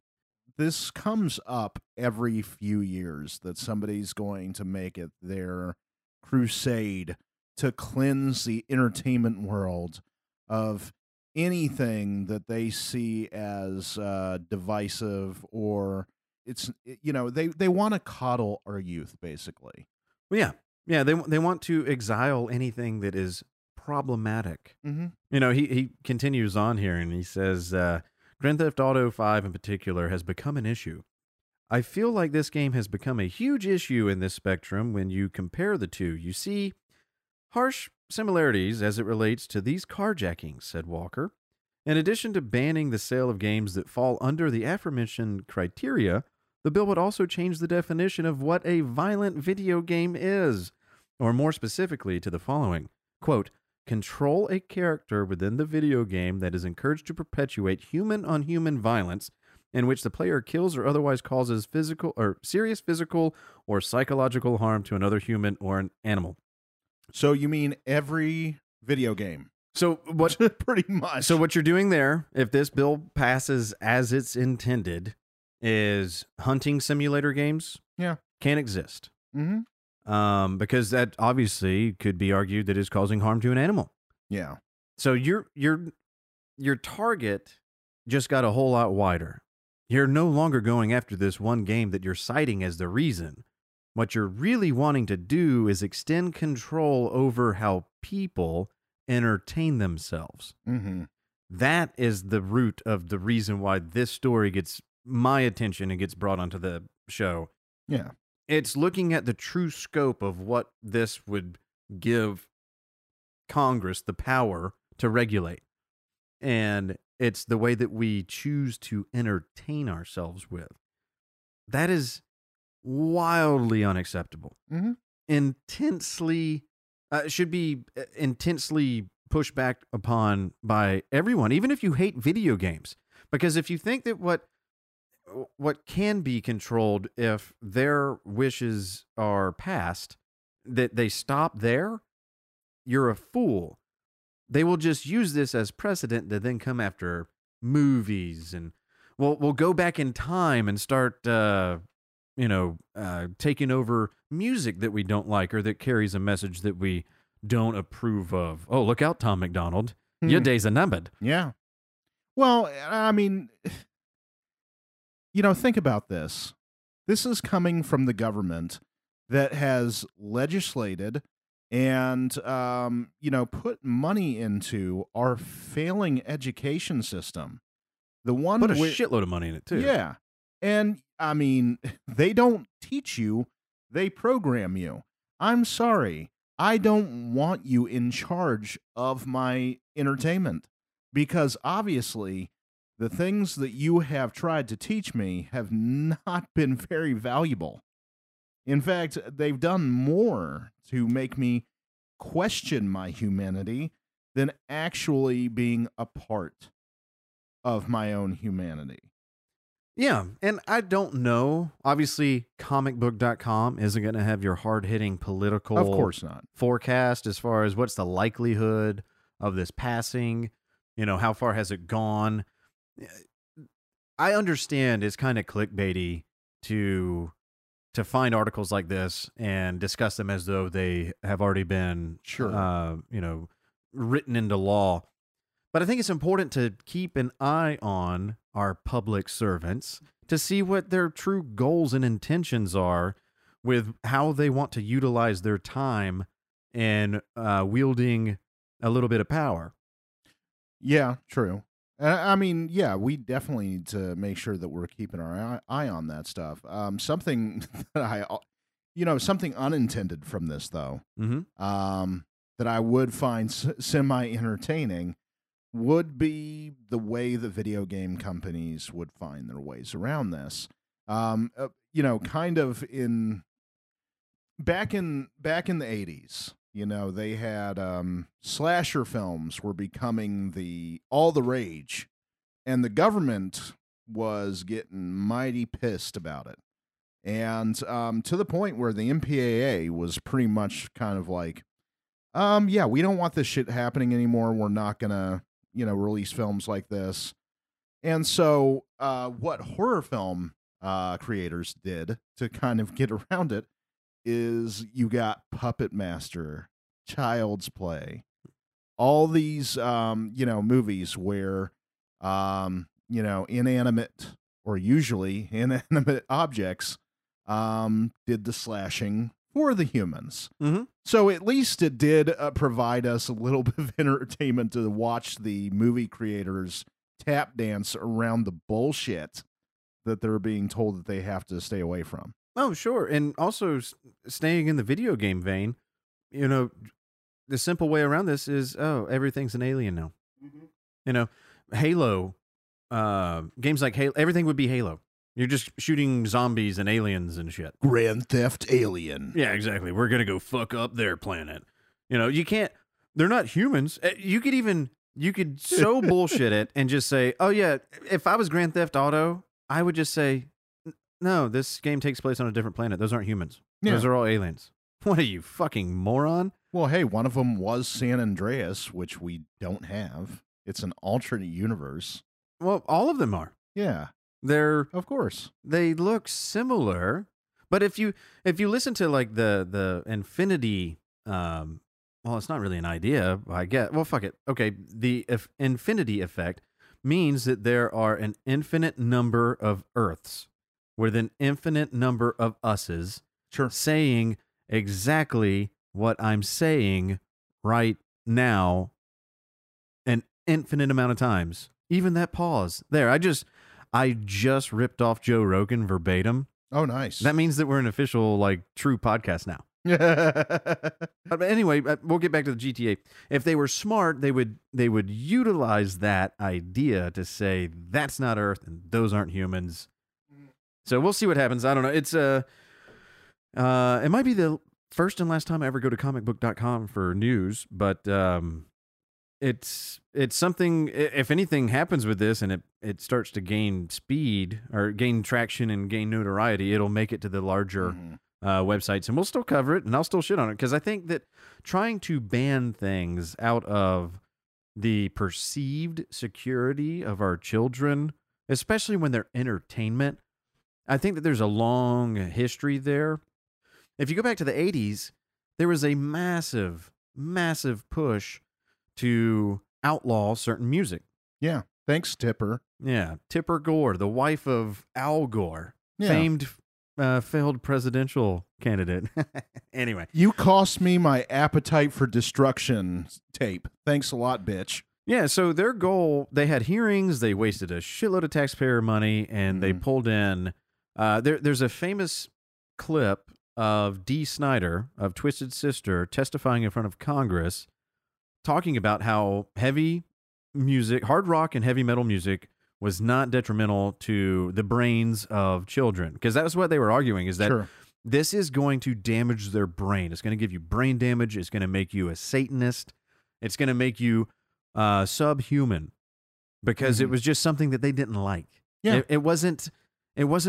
This comes up every few years that somebody's going to make it their crusade to cleanse the entertainment world of anything that they see as divisive, or it's, you know, they want to coddle our youth, basically. Well, yeah, they want to exile anything that is problematic. You know, he continues on here and he says, Grand Theft Auto 5 in particular has become an issue. I feel like this game has become a huge issue in this spectrum. When you compare the two, you see harsh similarities as it relates to these carjackings, said Walker. In addition to banning the sale of games that fall under the aforementioned criteria, the bill would also change the definition of what a violent video game is, or more specifically to the following, quote, control a character within the video game that is encouraged to perpetuate human-on-human violence in which the player kills or otherwise causes physical or serious physical or psychological harm to another human or an animal. So you mean every video game? So what? Pretty much. So what you're doing there, if this bill passes as it's intended, is hunting simulator games. Yeah. can't exist. Mm-hmm. Because that obviously could be argued that is causing harm to an animal. Yeah. So your target just got a whole lot wider. You're no longer going after this one game that you're citing as the reason. What you're really wanting to do is extend control over how people entertain themselves. Mm-hmm. That is the root of the reason why this story gets my attention and gets brought onto the show. Yeah. It's looking at the true scope of what this would give Congress the power to regulate. And it's the way that we choose to entertain ourselves with. That is wildly unacceptable. Mm-hmm. Should be intensely pushed back upon by everyone, even if you hate video games. Because if you think that what can be controlled, if their wishes are passed, that they stop there, you're a fool. They will just use this as precedent to then come after movies, and we'll go back in time and start taking over music that we don't like or that carries a message that we don't approve of. Oh, look out, Tom McDonald. Mm-hmm. Your days are numbered. Yeah. Well, I mean, think about this. This is coming from the government that has legislated and, put money into our failing education system. Put a shitload of money in it, too. Yeah. And, I mean, they don't teach you. They program you. I'm sorry. I don't want you in charge of my entertainment, because obviously the things that you have tried to teach me have not been very valuable. In fact, they've done more to make me question my humanity than actually being a part of my own humanity. Yeah, and I don't know. Obviously, comicbook.com isn't going to have your hard-hitting political of course not. Forecast as far as what's the likelihood of this passing, how far has it gone. I understand it's kind of clickbaity to find articles like this and discuss them as though they have already been written into law. But I think it's important to keep an eye on our public servants to see what their true goals and intentions are with how they want to utilize their time and wielding a little bit of power. Yeah, true. I mean, yeah, we definitely need to make sure that we're keeping our eye on that stuff. Something that something unintended from this, though, that I would find semi-entertaining would be the way the video game companies would find their ways around this. Back in the 80s, they had slasher films were becoming all the rage, and the government was getting mighty pissed about it. And to the point where the MPAA was pretty much kind of like, yeah, we don't want this shit happening anymore. We're not going to release films like this. And so what horror film creators did to kind of get around it is you got Puppet Master, Child's Play, all these, movies where, inanimate or usually inanimate objects did the slashing for the humans. Mm-hmm. So at least it did provide us a little bit of entertainment to watch the movie creators tap dance around the bullshit that they're being told that they have to stay away from. Oh, sure. And also staying in the video game vein, the simple way around this is, everything's an alien now. Mm-hmm. Halo, games like Halo, everything would be Halo. You're just shooting zombies and aliens and shit. Grand Theft Alien. Yeah, exactly. We're going to go fuck up their planet. You can't, they're not humans. You could so bullshit it and just say, oh yeah, if I was Grand Theft Auto, I would just say, no, this game takes place on a different planet. Those aren't humans. Yeah. Those are all aliens. What are you, fucking moron? Well, hey, one of them was San Andreas, which we don't have. It's an alternate universe. Well, all of them are. Yeah. They look similar, But if you listen to like the infinity, well, it's not really an idea, I guess. Well, fuck it. Okay, the infinity effect means that there are an infinite number of Earths with an infinite number of us's saying exactly what I'm saying right now an infinite amount of times. Even that pause there. I just ripped off Joe Rogan verbatim. Oh, nice. That means that we're an official, like, true podcast now. But anyway, we'll get back to the GTA. If they were smart, they would utilize that idea to say that's not Earth and those aren't humans. So we'll see what happens. I don't know. It's it might be the first and last time I ever go to comicbook.com for news, but it's something. If anything happens with this and it starts to gain speed or gain traction and gain notoriety, it'll make it to the larger websites, and we'll still cover it, and I'll still shit on it, because I think that trying to ban things out of the perceived security of our children, especially when they're entertainment, I think that there's a long history there. If you go back to the 80s, there was a massive, massive push to outlaw certain music. Yeah. Thanks, Tipper. Yeah. Tipper Gore, the wife of Al Gore, famed failed presidential candidate. Anyway. You cost me my Appetite for Destruction tape. Thanks a lot, bitch. Yeah, so their goal, they had hearings, they wasted a shitload of taxpayer money, and they pulled in... There's a famous clip of Dee Snider of Twisted Sister testifying in front of Congress, talking about how heavy music, hard rock and heavy metal music, was not detrimental to the brains of children, because that's what they were arguing, is that this is going to damage their brain. It's going to give you brain damage. It's going to make you a Satanist. It's going to make you subhuman, because it was just something that they didn't like. Yeah. It wasn't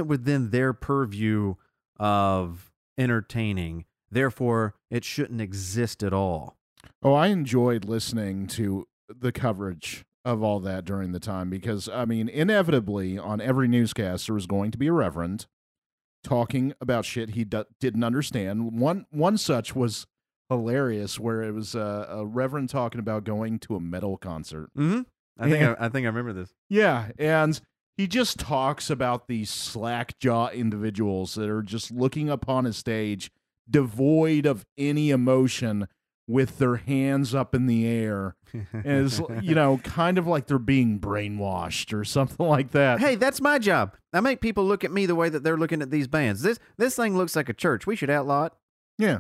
within their purview of entertaining. Therefore, it shouldn't exist at all. Oh, I enjoyed listening to the coverage of all that during the time, because, I mean, inevitably on every newscast, there was going to be a reverend talking about shit he didn't understand. One such was hilarious, where it was a reverend talking about going to a metal concert. Mm-hmm. I think I remember this. Yeah, and he just talks about these slack jaw individuals that are just looking upon a stage, devoid of any emotion, with their hands up in the air, as you know, kind of like they're being brainwashed or something like that. Hey, that's my job. I make people look at me the way that they're looking at these bands. This thing looks like a church. We should outlaw it. Yeah,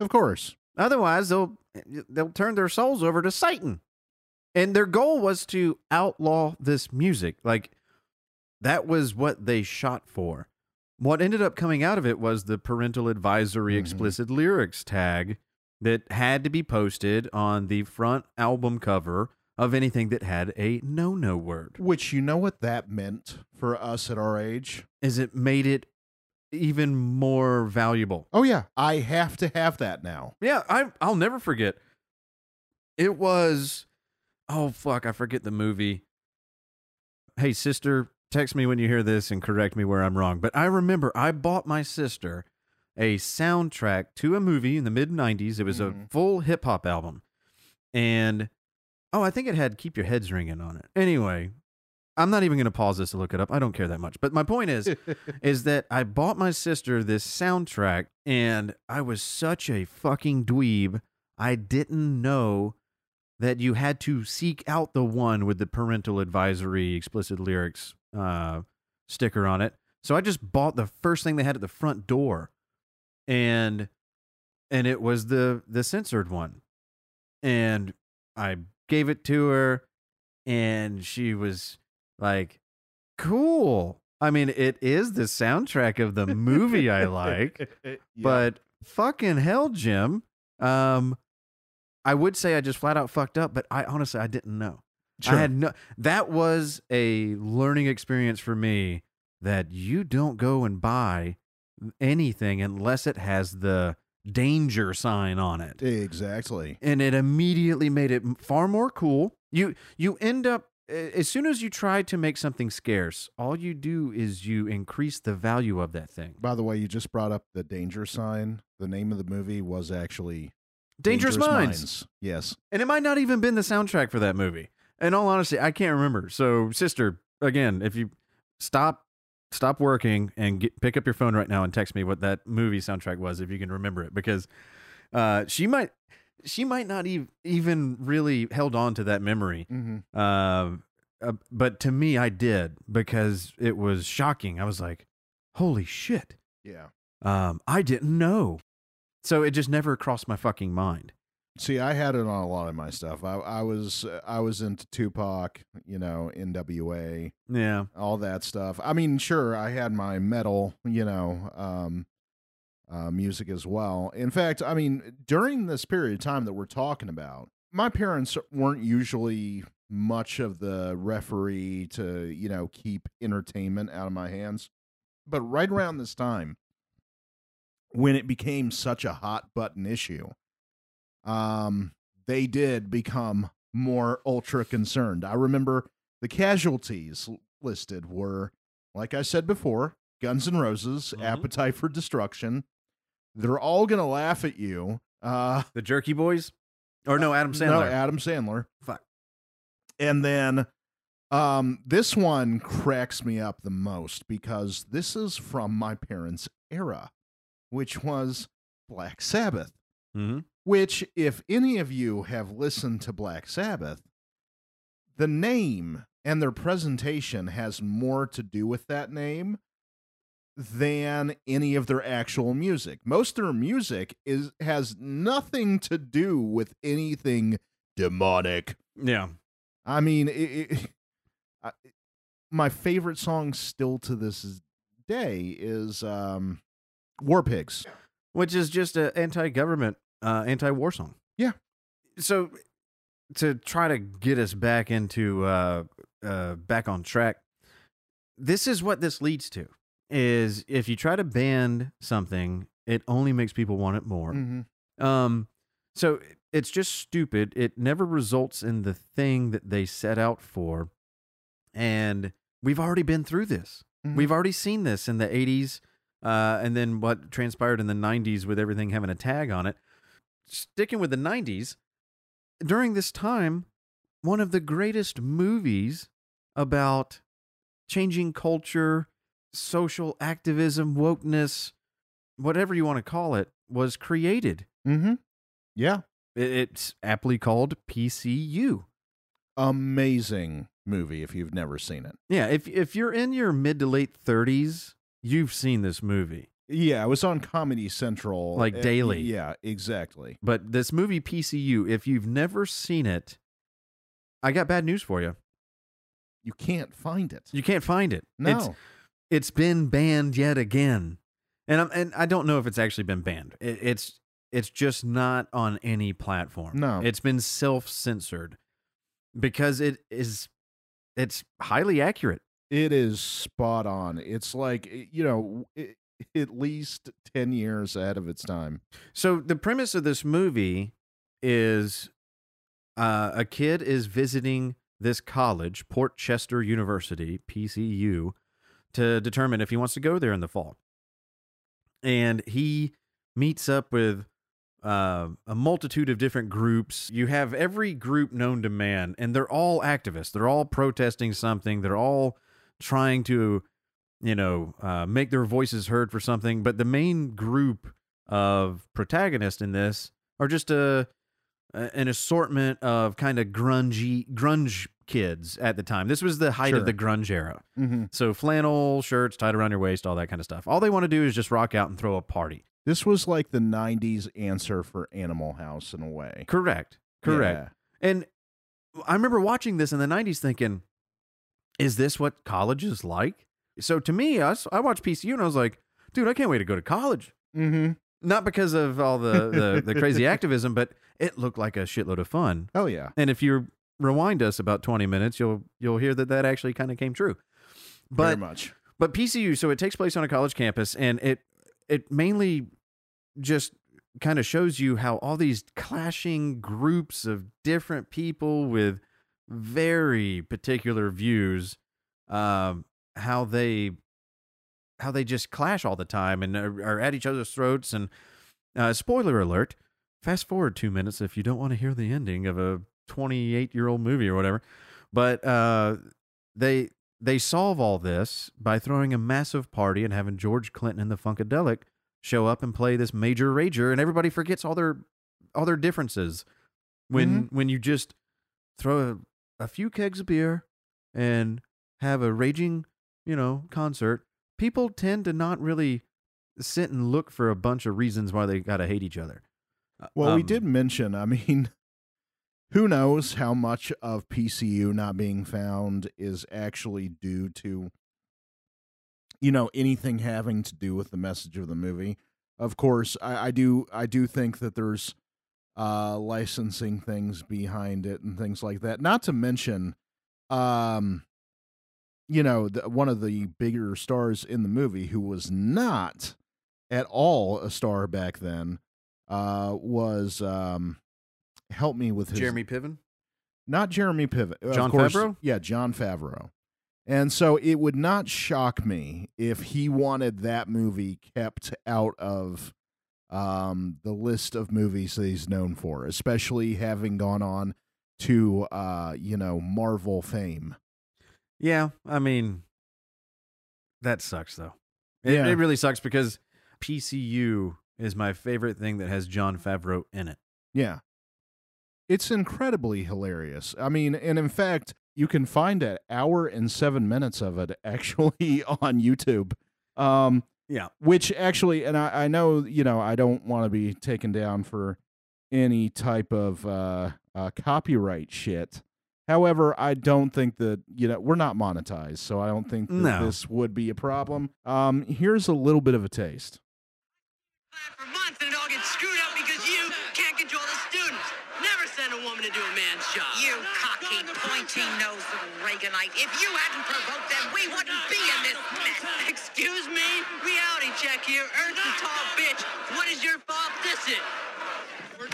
of course. Otherwise, they'll turn their souls over to Satan. And their goal was to outlaw this music. Like, that was what they shot for. What ended up coming out of it was the parental advisory explicit lyrics tag that had to be posted on the front album cover of anything that had a no-no word. Which, you know what that meant for us at our age? Is it made it even more valuable. Oh, yeah. I have to have that now. Yeah, I'll never forget. It was... Oh, fuck, I forget the movie. Hey, sister, text me when you hear this and correct me where I'm wrong. But I remember I bought my sister a soundtrack to a movie in the mid-90s. It was a full hip-hop album. And, oh, I think it had Keep Your Heads Ringing on it. Anyway, I'm not even going to pause this to look it up. I don't care that much. But my point is, is that I bought my sister this soundtrack, and I was such a fucking dweeb. I didn't know that you had to seek out the one with the parental advisory, explicit lyrics sticker on it. So I just bought the first thing they had at the front door. And it was the censored one. And I gave it to her, and she was like, cool. I mean, it is the soundtrack of the movie I like, but fucking hell, Jim. I would say I just flat out fucked up, but I honestly didn't know. Sure. That was a learning experience for me, that you don't go and buy anything unless it has the danger sign on it. Exactly. And it immediately made it far more cool. You end up as soon as you try to make something scarce, all you do is you increase the value of that thing. By the way, you just brought up the danger sign. The name of the movie was actually Dangerous Minds. Yes. And it might not even been the soundtrack for that movie. In all honesty, I can't remember. So, sister, again, if you stop working and pick up your phone right now and text me what that movie soundtrack was, if you can remember it, because she might not even really held on to that memory. Mm-hmm. But to me, I did, because it was shocking. I was like, holy shit. Yeah. I didn't know. So it just never crossed my fucking mind. See, I had it on a lot of my stuff. I was into Tupac, you know, NWA, yeah, all that stuff. I mean, sure, I had my metal, you know, music as well. In fact, I mean, during this period of time that we're talking about, my parents weren't usually much of the referee to, you know, keep entertainment out of my hands. But right around this time, when it became such a hot button issue, they did become more ultra concerned. I remember the casualties listed were, like I said before, Guns N' Roses, mm-hmm. Appetite for Destruction. They're all going to laugh at you. The Jerky Boys? Or no, Adam Sandler. No, Adam Sandler. Fuck. And then this one cracks me up the most, because this is from my parents' era, which was Black Sabbath. Mm-hmm. Which, if any of you have listened to Black Sabbath, the name and their presentation has more to do with that name than any of their actual music. Most of their music has nothing to do with anything demonic. Yeah. I mean, my favorite song still to this day is War Pigs. Which is just an anti-government, anti-war song. Yeah. So to try to get us back into back on track, this is what this leads to, is if you try to ban something, it only makes people want it more. Mm-hmm. So it's just stupid. It never results in the thing that they set out for. And we've already been through this. Mm-hmm. We've already seen this in the 80s, and then what transpired in the 90s with everything having a tag on it. Sticking with the 90s, during this time, one of the greatest movies about changing culture, social activism, wokeness, whatever you want to call it, was created. Mm-hmm. Yeah. It's aptly called PCU. Amazing movie if you've never seen it. Yeah, if you're in your mid to late 30s, you've seen this movie. Yeah, it was on Comedy Central. Like daily. Yeah, exactly. But this movie, PCU, if you've never seen it, I got bad news for you. You can't find it. You can't find it. No. It's been banned yet again. And I don't know if it's actually been banned. It's just not on any platform. No. It's been self-censored because it's highly accurate. It is spot on. It's like, you know... at least 10 years ahead of its time. So the premise of this movie is a kid is visiting this college, Port Chester University, PCU, to determine if he wants to go there in the fall. And he meets up with a multitude of different groups. You have every group known to man, and they're all activists. They're all protesting something. They're all trying to... you know, make their voices heard for something. But the main group of protagonists in this are just an assortment of kind of grunge kids at the time. This was the height of the grunge era. Mm-hmm. So flannel shirts tied around your waist, all that kind of stuff. All they want to do is just rock out and throw a party. This was like the 90s answer for Animal House in a way. Correct. Yeah. And I remember watching this in the 90s thinking, is this what college is like? So to me, I watched PCU and I was like, dude, I can't wait to go to college. Mm-hmm. Not because of all the crazy activism, but it looked like a shitload of fun. Oh, yeah. And if you rewind us about 20 minutes, you'll hear that actually kind of came true. Very much. But PCU, so it takes place on a college campus, and it mainly just kind of shows you how all these clashing groups of different people with very particular views, how they just clash all the time and are at each other's throats. And spoiler alert, fast forward 2 minutes if you don't want to hear the ending of a 28-year-old movie or whatever. But they solve all this by throwing a massive party and having George Clinton and the Funkadelic show up and play this major rager, and everybody forgets all their differences. When you just throw a few kegs of beer and have a raging, concert, people tend to not really sit and look for a bunch of reasons why they got to hate each other. Well, we did mention, who knows how much of PCU not being found is actually due to, anything having to do with the message of the movie. Of course, I do think that there's licensing things behind it and things like that. Not to mention, one of the bigger stars in the movie, who was not at all a star back then, was, help me with his... Jeremy Piven? Not Jeremy Piven. Jon Favreau? Yeah, Jon Favreau. And so it would not shock me if he wanted that movie kept out of the list of movies that he's known for, especially having gone on to, Marvel fame. Yeah. That sucks though. It really sucks, because PCU is my favorite thing that has Jon Favreau in it. Yeah. It's incredibly hilarious. And in fact, you can find an hour and 7 minutes of it actually on YouTube. Yeah, which actually, and I know, I don't want to be taken down for any type of copyright shit. However, I don't think that, we're not monetized, so I don't think that this would be a problem. Here's a little bit of a taste. For months, and it all gets screwed up because you can't control the students. Never send a woman to do a man's job. You cocky, pointy-nosed little Reaganite. If you hadn't provoked them, we wouldn't be in this mess. Excuse me? Reality check here. Earth's a tall bitch. What is your fault? This is.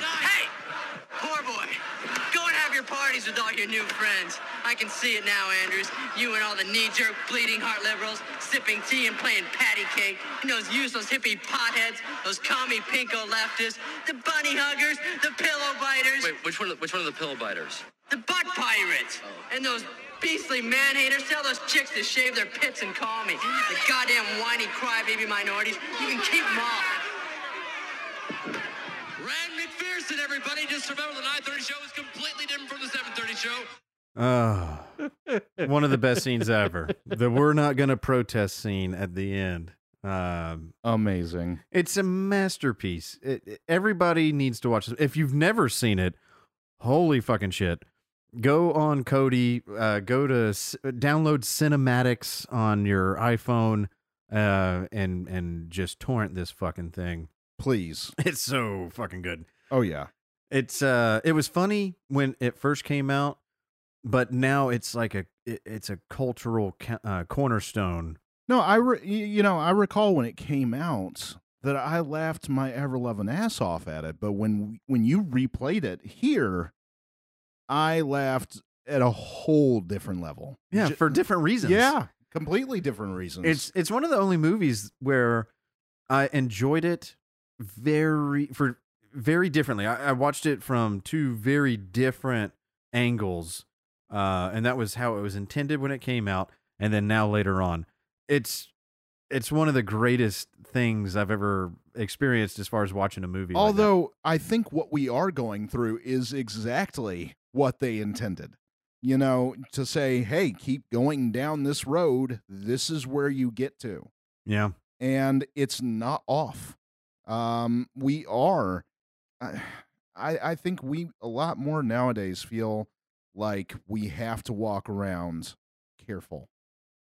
Hey! Poor boy. Go and have your parties with all your new friends. I can see it now, Andrews. You and all the knee-jerk, bleeding heart liberals, sipping tea and playing patty cake. And those useless hippie potheads, those commie pinko leftists, the bunny huggers, the pillow biters. Wait, which one of the pillow biters? The butt pirates. Oh. And those beastly man-haters. Tell those chicks to shave their pits and call me. The goddamn whiny crybaby minorities. You can keep them all. Rand McPherson, everybody. Just remember the 9:30 show is completely different from the 7:30 show. One of the best scenes ever. The we're not going to protest scene at the end. Amazing. It's a masterpiece. Everybody needs to watch this. If you've never seen it, holy fucking shit. Go on Kodi. Go to download Cinematics on your iPhone and just torrent this fucking thing. Please. It's so fucking good. Oh yeah. It's it was funny when it first came out, but now it's like it's a cultural cornerstone. No, I recall when it came out that I laughed my ever-loving ass off at it, but when you replayed it here, I laughed at a whole different level. Yeah, for different reasons. Yeah, completely different reasons. It's one of the only movies where I enjoyed it very differently. I watched it from two very different angles, and that was how it was intended when it came out, and then now later on. It's one of the greatest things I've ever experienced as far as watching a movie. Although like I think what we are going through is exactly what they intended, to say, hey, keep going down this road. This is where you get to. Yeah. And it's not off. We are, I think we a lot more nowadays feel like we have to walk around careful.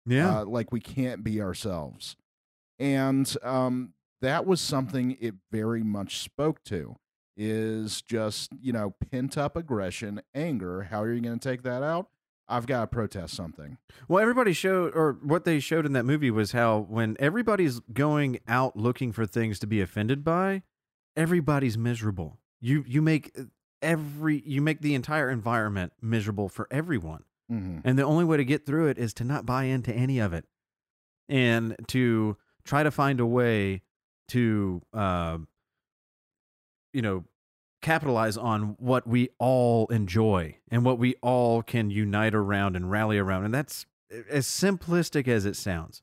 Yeah. Like we can't be ourselves. And, that was something it very much spoke to, is just, pent up aggression, anger. How are you going to take that out? I've got to protest something. Well, what they showed in that movie was how when everybody's going out looking for things to be offended by, everybody's miserable. You make you make the entire environment miserable for everyone. Mm-hmm. And the only way to get through it is to not buy into any of it and to try to find a way to, capitalize on what we all enjoy and what we all can unite around and rally around. And that's as simplistic as it sounds,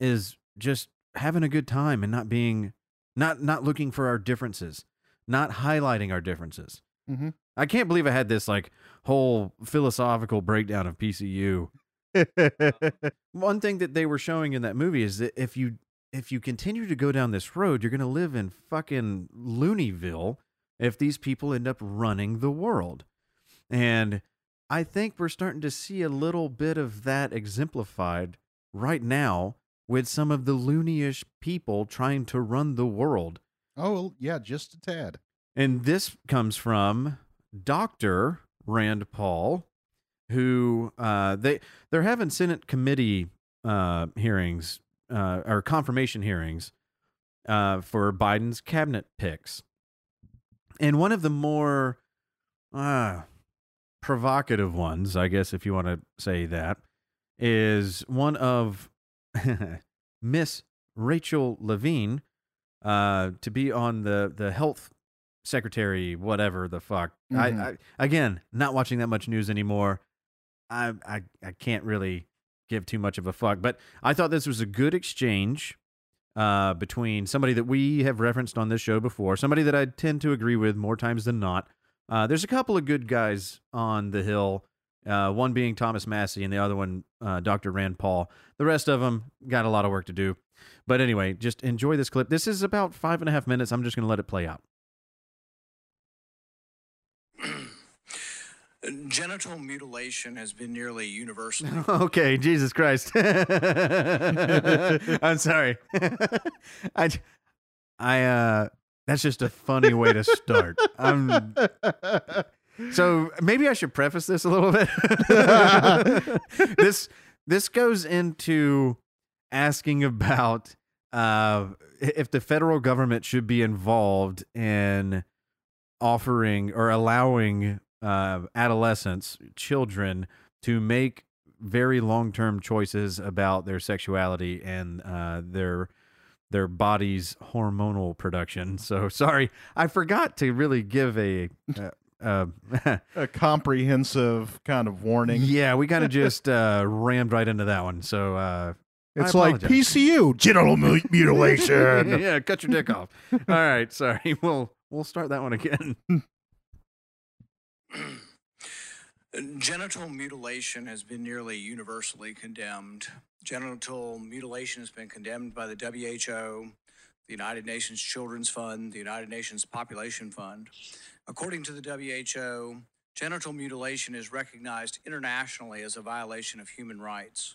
is just having a good time and not being, not looking for our differences, not highlighting our differences. Mm-hmm. I can't believe I had this like whole philosophical breakdown of PCU. One thing that they were showing in that movie is that if you continue to go down this road, you're going to live in fucking Looneyville if these people end up running the world. And I think we're starting to see a little bit of that exemplified right now with some of the loonyish people trying to run the world. Oh, yeah, just a tad. And this comes from Dr. Rand Paul, who they're having Senate committee hearings or confirmation hearings for Biden's cabinet picks. And one of the more provocative ones, I guess, if you want to say that, is one of Miss Rachel Levine to be on the health secretary, whatever the fuck. Mm-hmm. I again, not watching that much news anymore. I can't really give too much of a fuck, but I thought this was a good exchange between somebody that we have referenced on this show before, somebody that I tend to agree with more times than not. There's a couple of good guys on the Hill, one being Thomas Massey and the other one, Dr. Rand Paul. The rest of them got a lot of work to do. But anyway, just enjoy this clip. This is about 5.5 minutes. I'm just going to let it play out. Genital mutilation has been nearly universal. Okay, Jesus Christ. I'm sorry. I that's just a funny way to start. So maybe I should preface this a little bit. This goes into asking about if the federal government should be involved in offering or allowing adolescents, children, to make very long-term choices about their sexuality and their body's hormonal production. So sorry, I forgot to really give a comprehensive kind of warning. Yeah, we kind of just rammed right into that one. So it's like PCU, genital mutilation. Yeah, cut your dick off. All right, sorry. We'll start that one again. Genital mutilation has been nearly universally condemned. Genital mutilation has been condemned by the WHO, the United Nations Children's Fund, the United Nations Population Fund. According to the WHO, genital mutilation is recognized internationally as a violation of human rights.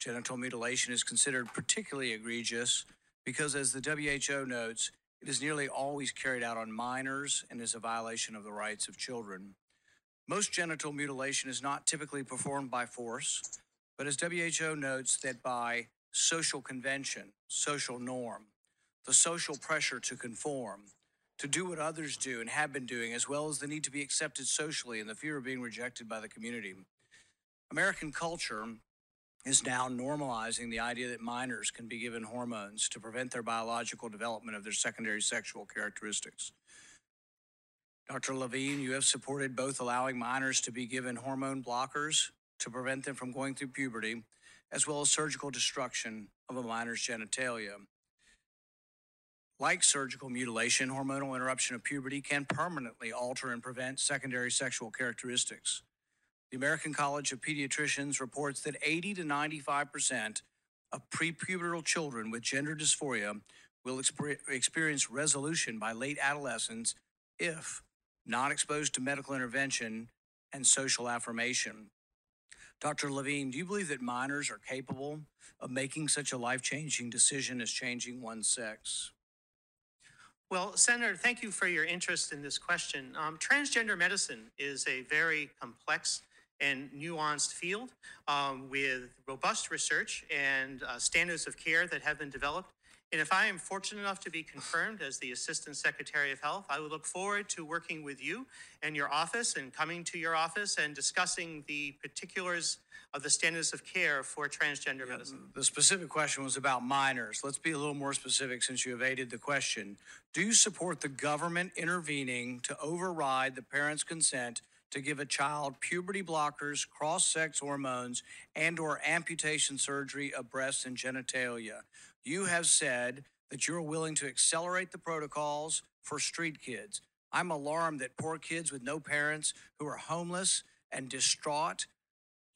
Genital mutilation is considered particularly egregious because, as the WHO notes, it is nearly always carried out on minors and is a violation of the rights of children. Most genital mutilation is not typically performed by force, but as WHO notes, that by social convention, social norm, the social pressure to conform, to do what others do and have been doing, as well as the need to be accepted socially and the fear of being rejected by the community. American culture is now normalizing the idea that minors can be given hormones to prevent their biological development of their secondary sexual characteristics. Dr. Levine, you have supported both allowing minors to be given hormone blockers to prevent them from going through puberty, as well as surgical destruction of a minor's genitalia. Like surgical mutilation, hormonal interruption of puberty can permanently alter and prevent secondary sexual characteristics. The American College of Pediatricians reports that 80 to 95% of prepubertal children with gender dysphoria will experience resolution by late adolescence if not exposed to medical intervention and social affirmation. Dr. Levine, do you believe that minors are capable of making such a life-changing decision as changing one's sex? Well, Senator, thank you for your interest in this question. Transgender medicine is a very complex and nuanced field with robust research and standards of care that have been developed. And if I am fortunate enough to be confirmed as the Assistant Secretary of Health, I would look forward to working with you and your office and coming to your office and discussing the particulars of the standards of care for transgender medicine. The specific question was about minors. Let's be a little more specific since you evaded the question. Do you support the government intervening to override the parents' consent to give a child puberty blockers, cross-sex hormones, and/or amputation surgery of breasts and genitalia? You have said that you're willing to accelerate the protocols for street kids. I'm alarmed that poor kids with no parents who are homeless and distraught,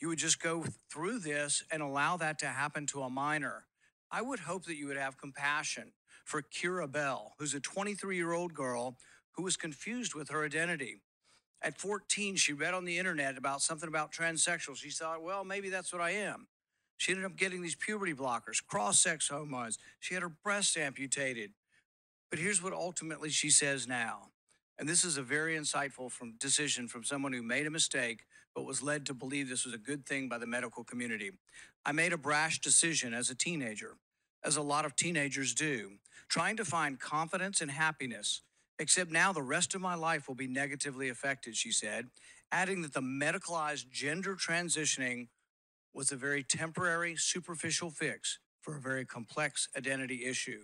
you would just go through this and allow that to happen to a minor. I would hope that you would have compassion for Kira Bell, who's a 23-year-old girl who was confused with her identity. At 14, she read on the internet about something about transsexuals. She thought, well, maybe that's what I am. She ended up getting these puberty blockers, cross-sex hormones. She had her breasts amputated. But here's what ultimately she says now. And this is a very insightful decision from someone who made a mistake, but was led to believe this was a good thing by the medical community. I made a brash decision as a teenager, as a lot of teenagers do, trying to find confidence and happiness. Except now the rest of my life will be negatively affected, she said, adding that the medicalized gender transitioning was a very temporary, superficial fix for a very complex identity issue.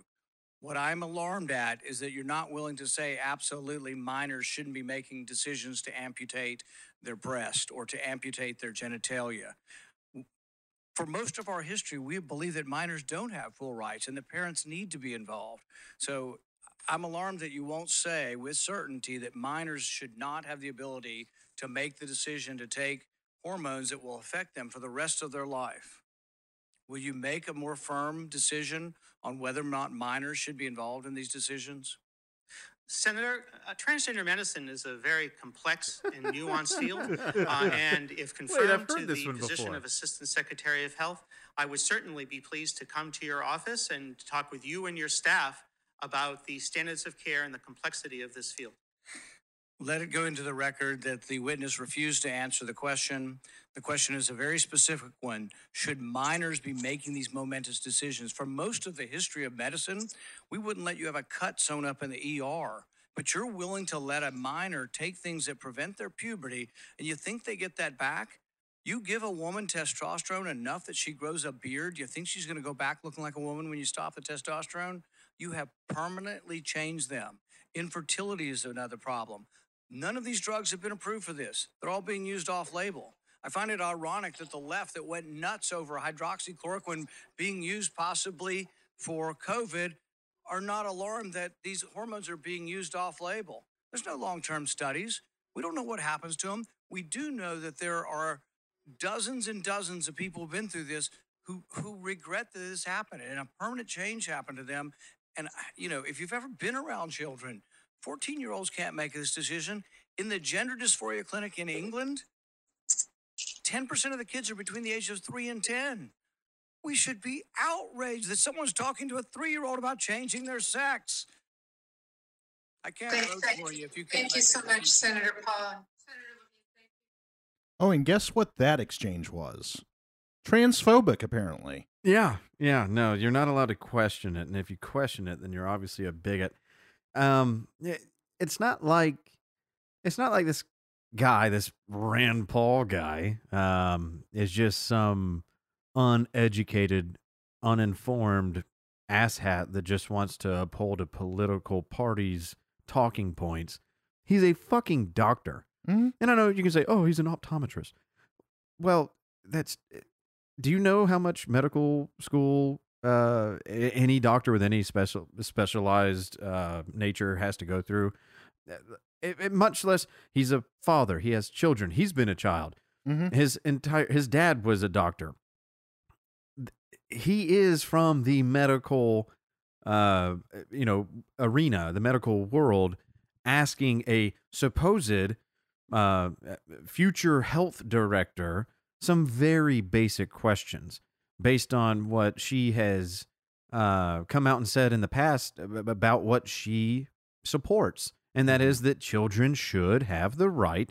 What I'm alarmed at is that you're not willing to say absolutely minors shouldn't be making decisions to amputate their breast or to amputate their genitalia. For most of our history, we believe that minors don't have full rights and the parents need to be involved. So I'm alarmed that you won't say with certainty that minors should not have the ability to make the decision to take hormones that will affect them for the rest of their life. Will you make a more firm decision on whether or not minors should be involved in these decisions? Senator, transgender medicine is a very complex and nuanced field, and if confirmed to the position of Assistant Secretary of Health, I would certainly be pleased to come to your office and talk with you and your staff about the standards of care and the complexity of this field. Let it go into the record that the witness refused to answer the question. The question is a very specific one. Should minors be making these momentous decisions? For most of the history of medicine, we wouldn't let you have a cut sewn up in the ER, but you're willing to let a minor take things that prevent their puberty, and you think they get that back? You give a woman testosterone enough that she grows a beard, you think she's going to go back looking like a woman when you stop the testosterone? You have permanently changed them. Infertility is another problem. None of these drugs have been approved for this. They're all being used off-label. I find it ironic that the left that went nuts over hydroxychloroquine being used possibly for COVID are not alarmed that these hormones are being used off-label. There's no long-term studies. We don't know what happens to them. We do know that there are dozens and dozens of people who've been through this who regret that this happened and a permanent change happened to them. And, you know, if you've ever been around children, 14-year-olds can't make this decision. In the gender dysphoria clinic in England, 10% of the kids are between the ages of 3 and 10. We should be outraged that someone's talking to a 3-year-old about changing their sex. I can't vote for you if you can't. Thank you so much, Senator Paul. Oh, and guess what that exchange was? Transphobic, apparently. Yeah, no, you're not allowed to question it. And if you question it, then you're obviously a bigot. It's not like this guy, this Rand Paul guy, is just some uneducated, uninformed asshat that just wants to uphold a political party's talking points. He's a fucking doctor. Mm-hmm. And I know you can say, oh, he's an optometrist. Well, that's, do you know how much medical school any doctor with any specialized nature has to go through? Much less, he's a father. He has children. He's been a child. Mm-hmm. His dad was a doctor. He is from the medical, arena, the medical world, asking a supposed future health director some very basic questions based on what she has come out and said in the past about what she supports. And that is that children should have the right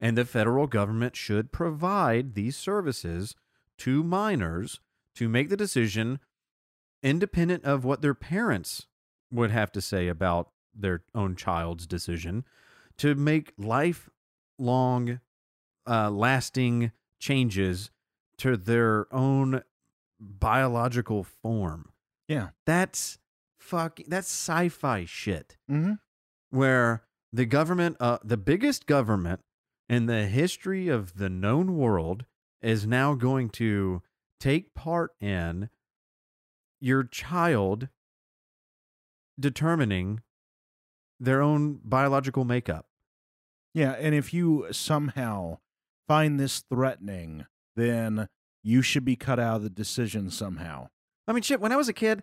and the federal government should provide these services to minors to make the decision independent of what their parents would have to say about their own child's decision to make lifelong, lasting changes to their own biological form. Yeah. That's sci-fi shit. Mm-hmm. Where the government, the biggest government in the history of the known world, is now going to take part in your child determining their own biological makeup. Yeah, and if you somehow find this threatening, then you should be cut out of the decision somehow. I mean, shit, when I was a kid,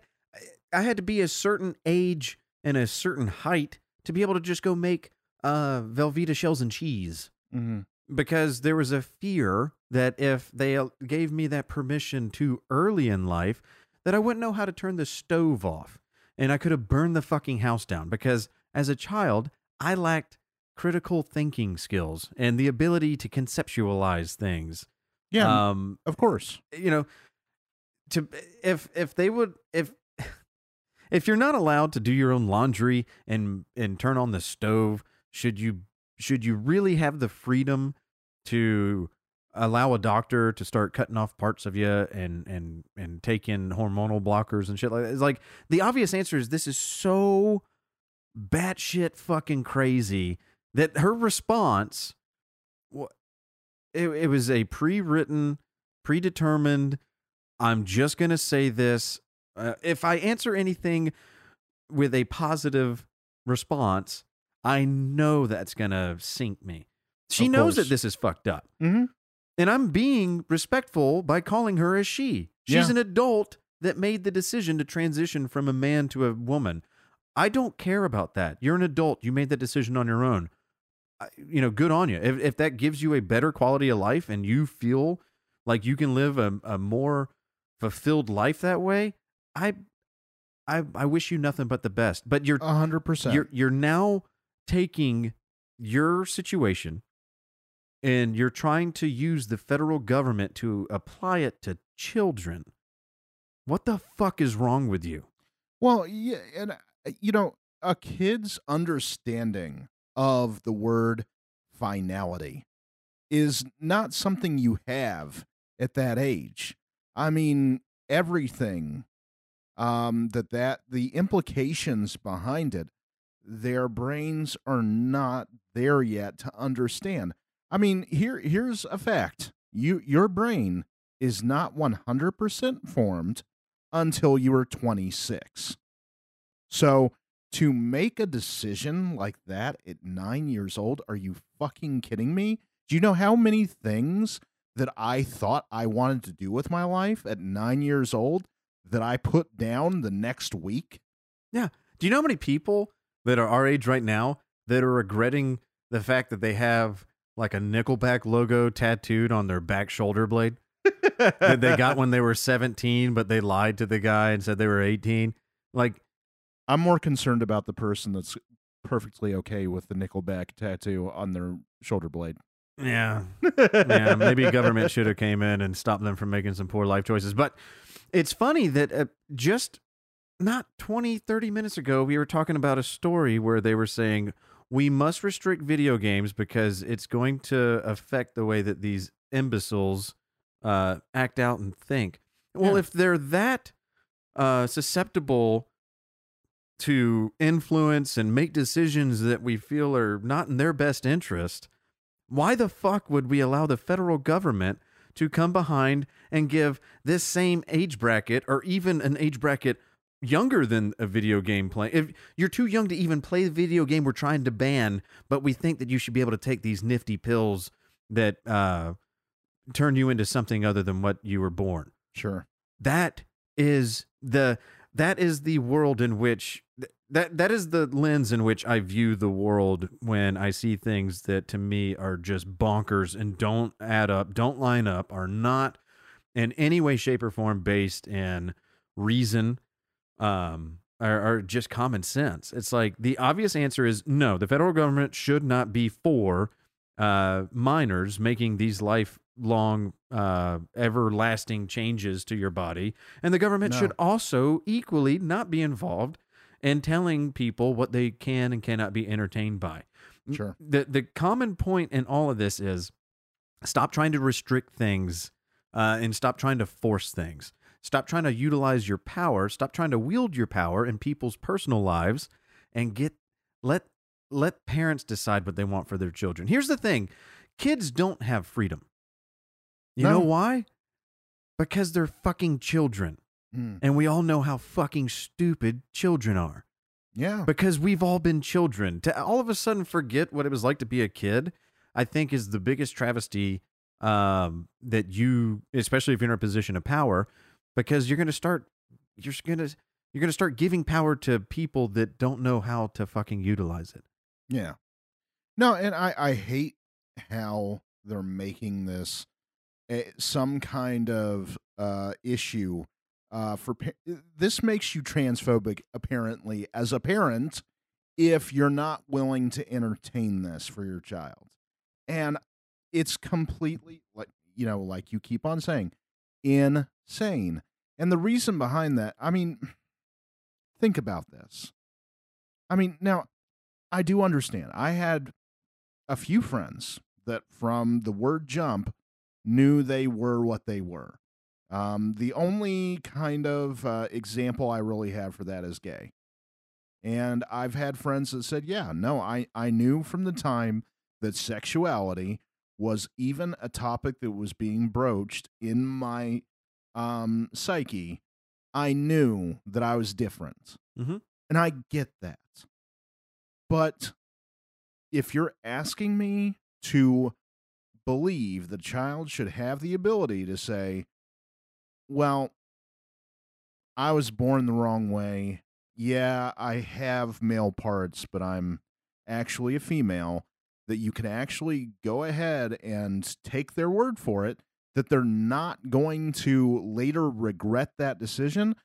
I had to be a certain age and a certain height to be able to just go make Velveeta shells and cheese. Mm-hmm. Because there was a fear that if they gave me that permission too early in life, that I wouldn't know how to turn the stove off. And I could have burned the fucking house down. Because as a child, I lacked critical thinking skills and the ability to conceptualize things. Yeah, of course. You know, if you're not allowed to do your own laundry and turn on the stove, should you really have the freedom to allow a doctor to start cutting off parts of you and take in hormonal blockers and shit like that? It's like, the obvious answer is this is so batshit fucking crazy that her response, it was a pre-written, predetermined, I'm just going to say this. If I answer anything with a positive response, I know that's going to sink me. She knows that this is fucked up. Mm-hmm. And I'm being respectful by calling her as she. She's an adult that made the decision to transition from a man to a woman. I don't care about that. You're an adult. You made that decision on your own. You know, good on you. If that gives you a better quality of life and you feel like you can live a more fulfilled life that way, I wish you nothing but the best. But you're 100%. You're now taking your situation and you're trying to use the federal government to apply it to children. What the fuck is wrong with you? Well, yeah, and you know, a kid's understanding of the word finality is not something you have at that age. I mean, everything the implications behind it, their brains are not there yet to understand. I mean, here's a fact. Your brain is not 100% formed until you are 26. So to make a decision like that at 9 years old, are you fucking kidding me? Do you know how many things that I thought I wanted to do with my life at 9 years old that I put down the next week? Yeah. Do you know how many people that are our age right now that are regretting the fact that they have like a Nickelback logo tattooed on their back shoulder blade that they got when they were 17, but they lied to the guy and said they were 18? Like, I'm more concerned about the person that's perfectly okay with the Nickelback tattoo on their shoulder blade. Yeah. Yeah, maybe government should have came in and stopped them from making some poor life choices. But it's funny that just not 20, 30 minutes ago, we were talking about a story where they were saying, we must restrict video games because it's going to affect the way that these imbeciles act out and think. Well, if they're that susceptible to influence and make decisions that we feel are not in their best interest, why the fuck would we allow the federal government to come behind and give this same age bracket, or even an age bracket younger than a video game play? If you're too young to even play the video game we're trying to ban, but we think that you should be able to take these nifty pills that turn you into something other than what you were born. Sure. That is the world in which that is the lens in which I view the world when I see things that to me are just bonkers and don't add up, don't line up, are not in any way, shape, or form based in reason, or just common sense. It's like the obvious answer is no, the federal government should not be for minors making these life long, everlasting changes to your body. And the government should also equally not be involved in telling people what they can and cannot be entertained by. Sure. The common point in all of this is stop trying to restrict things and stop trying to force things. Stop trying to utilize your power. Stop trying to wield your power in people's personal lives and let parents decide what they want for their children. Here's the thing. Kids don't have freedom. You know why? Because they're fucking children. Mm. And we all know how fucking stupid children are. Yeah. Because we've all been children. To all of a sudden forget what it was like to be a kid, I think is the biggest travesty that you, especially if you're in a position of power, because you're going to start giving power to people that don't know how to fucking utilize it. Yeah. No, and I hate how they're making this some kind of issue for this makes you transphobic, apparently, as a parent, if you're not willing to entertain this for your child. And it's completely, like you keep on saying, insane. And the reason behind that, I mean, think about this. I mean, now, I do understand. I had a few friends that from the word jump knew they were what they were. The only kind of example I really have for that is gay. And I've had friends that said, yeah, no, I knew from the time that sexuality was even a topic that was being broached in my psyche, I knew that I was different. Mm-hmm. And I get that. But if you're asking me to believe the child should have the ability to say, well, I was born the wrong way. Yeah, I have male parts, but I'm actually a female, that you can actually go ahead and take their word for it, that they're not going to later regret that decision.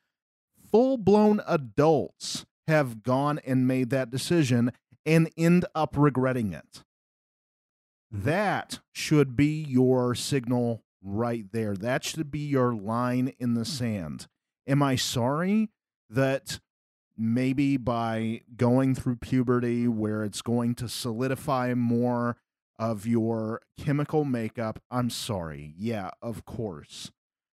Full-blown adults have gone and made that decision and end up regretting it. That should be your signal right there. That should be your line in the sand. Am I sorry that maybe by going through puberty, where it's going to solidify more of your chemical makeup? I'm sorry. Yeah, of course.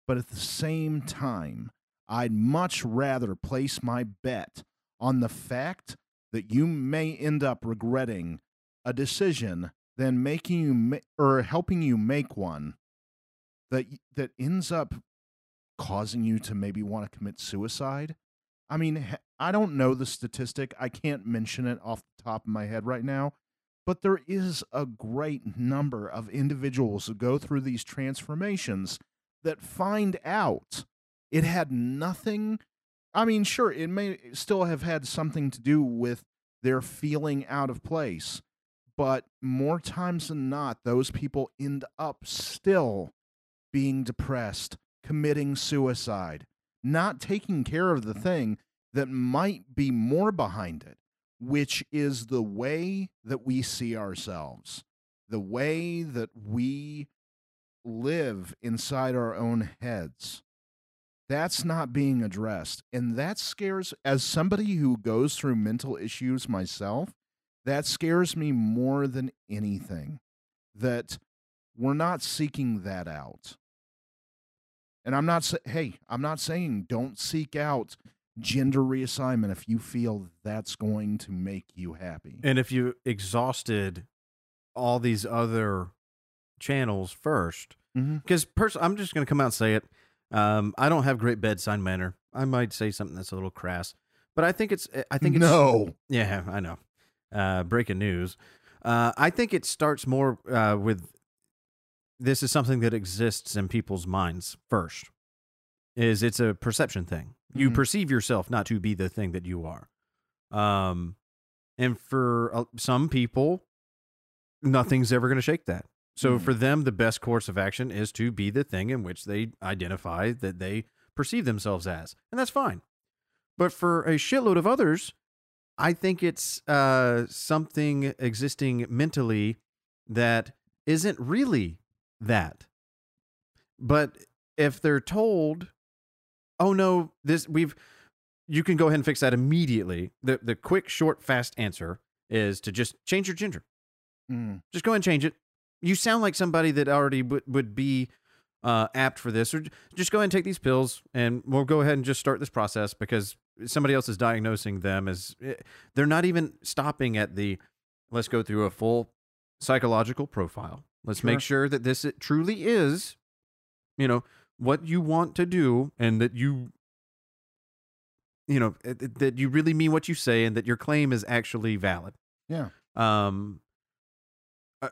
But at the same time, I'd much rather place my bet on the fact that you may end up regretting a decision than making you or helping you make one that ends up causing you to maybe want to commit suicide. I mean, I don't know the statistic. I can't mention it off the top of my head right now, but there is a great number of individuals who go through these transformations that find out it had nothing. I mean, sure, it may still have had something to do with their feeling out of place, but more times than not, those people end up still being depressed, committing suicide, not taking care of the thing that might be more behind it, which is the way that we see ourselves, the way that we live inside our own heads. That's not being addressed. And that scares, as somebody who goes through mental issues myself, that scares me more than anything, that we're not seeking that out. And I'm not saying don't seek out gender reassignment if you feel that's going to make you happy. And if you exhausted all these other channels first, because I'm just going to come out and say it. I don't have great bedside manner. I might say something that's a little crass, but I think it's no. Yeah, I know. Breaking news. I think it starts more with, this is something that exists in people's minds first, is it's a perception thing. You perceive yourself not to be the thing that you are. And for some people, nothing's ever going to shake that. So for them, the best course of action is to be the thing in which they identify that they perceive themselves as. And that's fine. But for a shitload of others, I think it's something existing mentally that isn't really that. But if they're told, oh no, you can go ahead and fix that immediately. The quick, short, fast answer is to just change your gender. Just go ahead and change it. You sound like somebody that already would be apt for this, or just go ahead and take these pills and we'll go ahead and just start this process, because somebody else is diagnosing them as, they're not even stopping at the, let's go through a full psychological profile. Let's make sure that this truly is, you know, what you want to do, and that you know, that you really mean what you say, and that your claim is actually valid. Yeah.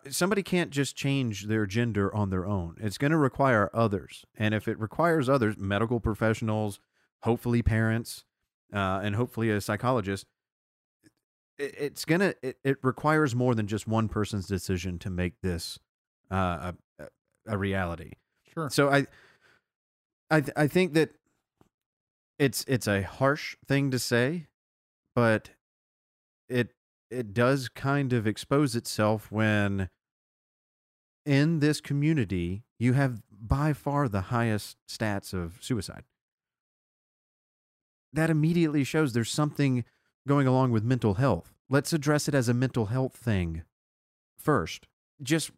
Somebody can't just change their gender on their own. It's going to require others. And if it requires others, medical professionals, hopefully parents, and hopefully a psychologist, it requires more than just one person's decision to make this a reality. Sure. So I think that it's a harsh thing to say, but it does kind of expose itself when in this community you have by far the highest stats of suicide. That immediately shows there's something going along with mental health. Let's address it as a mental health thing first. Just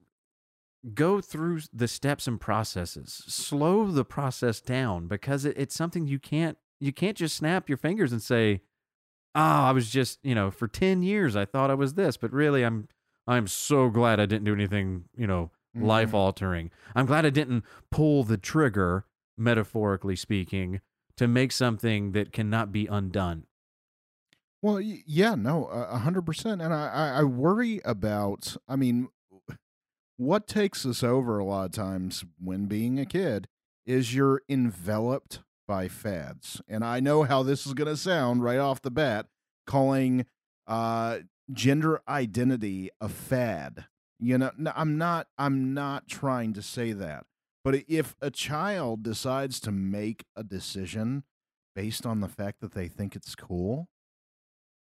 go through the steps and processes. Slow the process down, because it's something you can't just snap your fingers and say, I was just, you know, for 10 years I thought I was this, but really I'm so glad I didn't do anything, you know, life altering. I'm glad I didn't pull the trigger, metaphorically speaking, to make something that cannot be undone. Well, yeah, no, 100%. And I worry about, I mean, what takes us over a lot of times when being a kid is you're enveloped by fads. And I know how this is going to sound right off the bat, calling gender identity a fad. You know, no, I'm not trying to say that. But if a child decides to make a decision based on the fact that they think it's cool,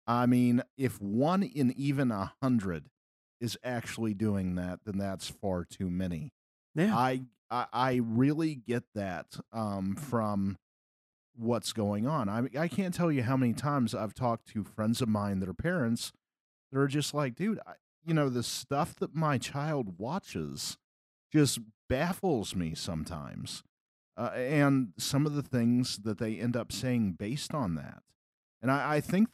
I mean, if 1 in even 100 is actually doing that, then that's far too many. Yeah. I really get that from what's going on. I can't tell you how many times I've talked to friends of mine that are parents that are just like, dude, you know, the stuff that my child watches just baffles me sometimes. And some of the things that they end up saying based on that. And I think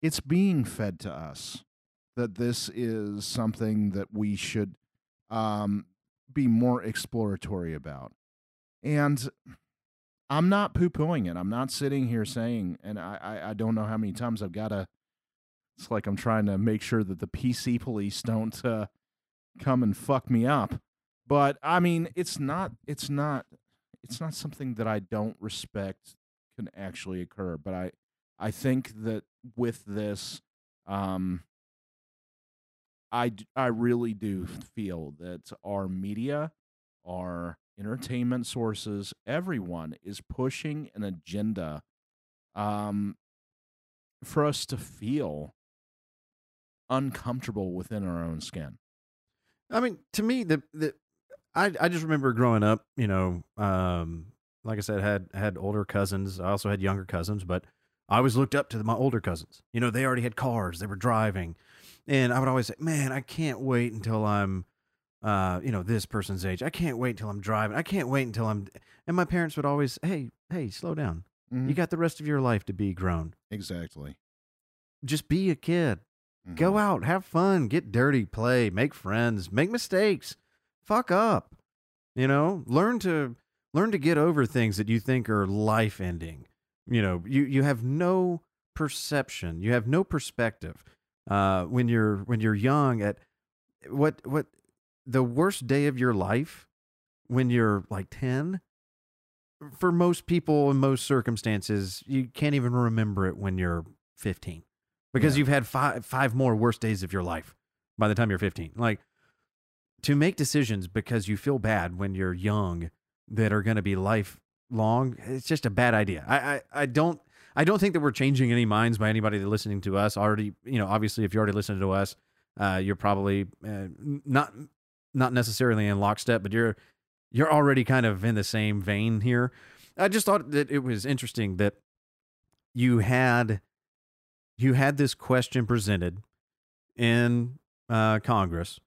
it's being fed to us, that this is something that we should be more exploratory about. And I'm not poo-pooing it. I'm not sitting here saying, and I don't know how many times I've got to, it's like I'm trying to make sure that the PC police don't come and fuck me up. But I mean, it's not something that I don't respect can actually occur. But I think that with this, I really do feel that our media, our entertainment sources, everyone is pushing an agenda for us to feel uncomfortable within our own skin. I mean, to me, I just remember growing up, you know, like I said, had older cousins. I also had younger cousins, but I always looked up to my older cousins. You know, they already had cars, they were driving. And I would always say, man, I can't wait until I'm, you know, this person's age. I can't wait until I'm driving. I can't wait until I'm... And my parents would always, hey, slow down. Mm-hmm. You got the rest of your life to be grown. Exactly. Just be a kid. Mm-hmm. Go out, have fun, get dirty, play, make friends, make mistakes, fuck up. You know, learn to get over things that you think are life-ending. You know, you have no perception. You have no perspective. When you're young, at what the worst day of your life, when you're like 10, for most people in most circumstances, you can't even remember it when you're 15, because you've had five more worst days of your life by the time you're 15. Like, to make decisions because you feel bad when you're young that are going to be lifelong, it's just a bad idea. I don't think that we're changing any minds by anybody that's listening to us already. You know, obviously, if you already listened to us, you're probably not not necessarily in lockstep, but you're already kind of in the same vein here. I just thought that it was interesting that you had this question presented in Congress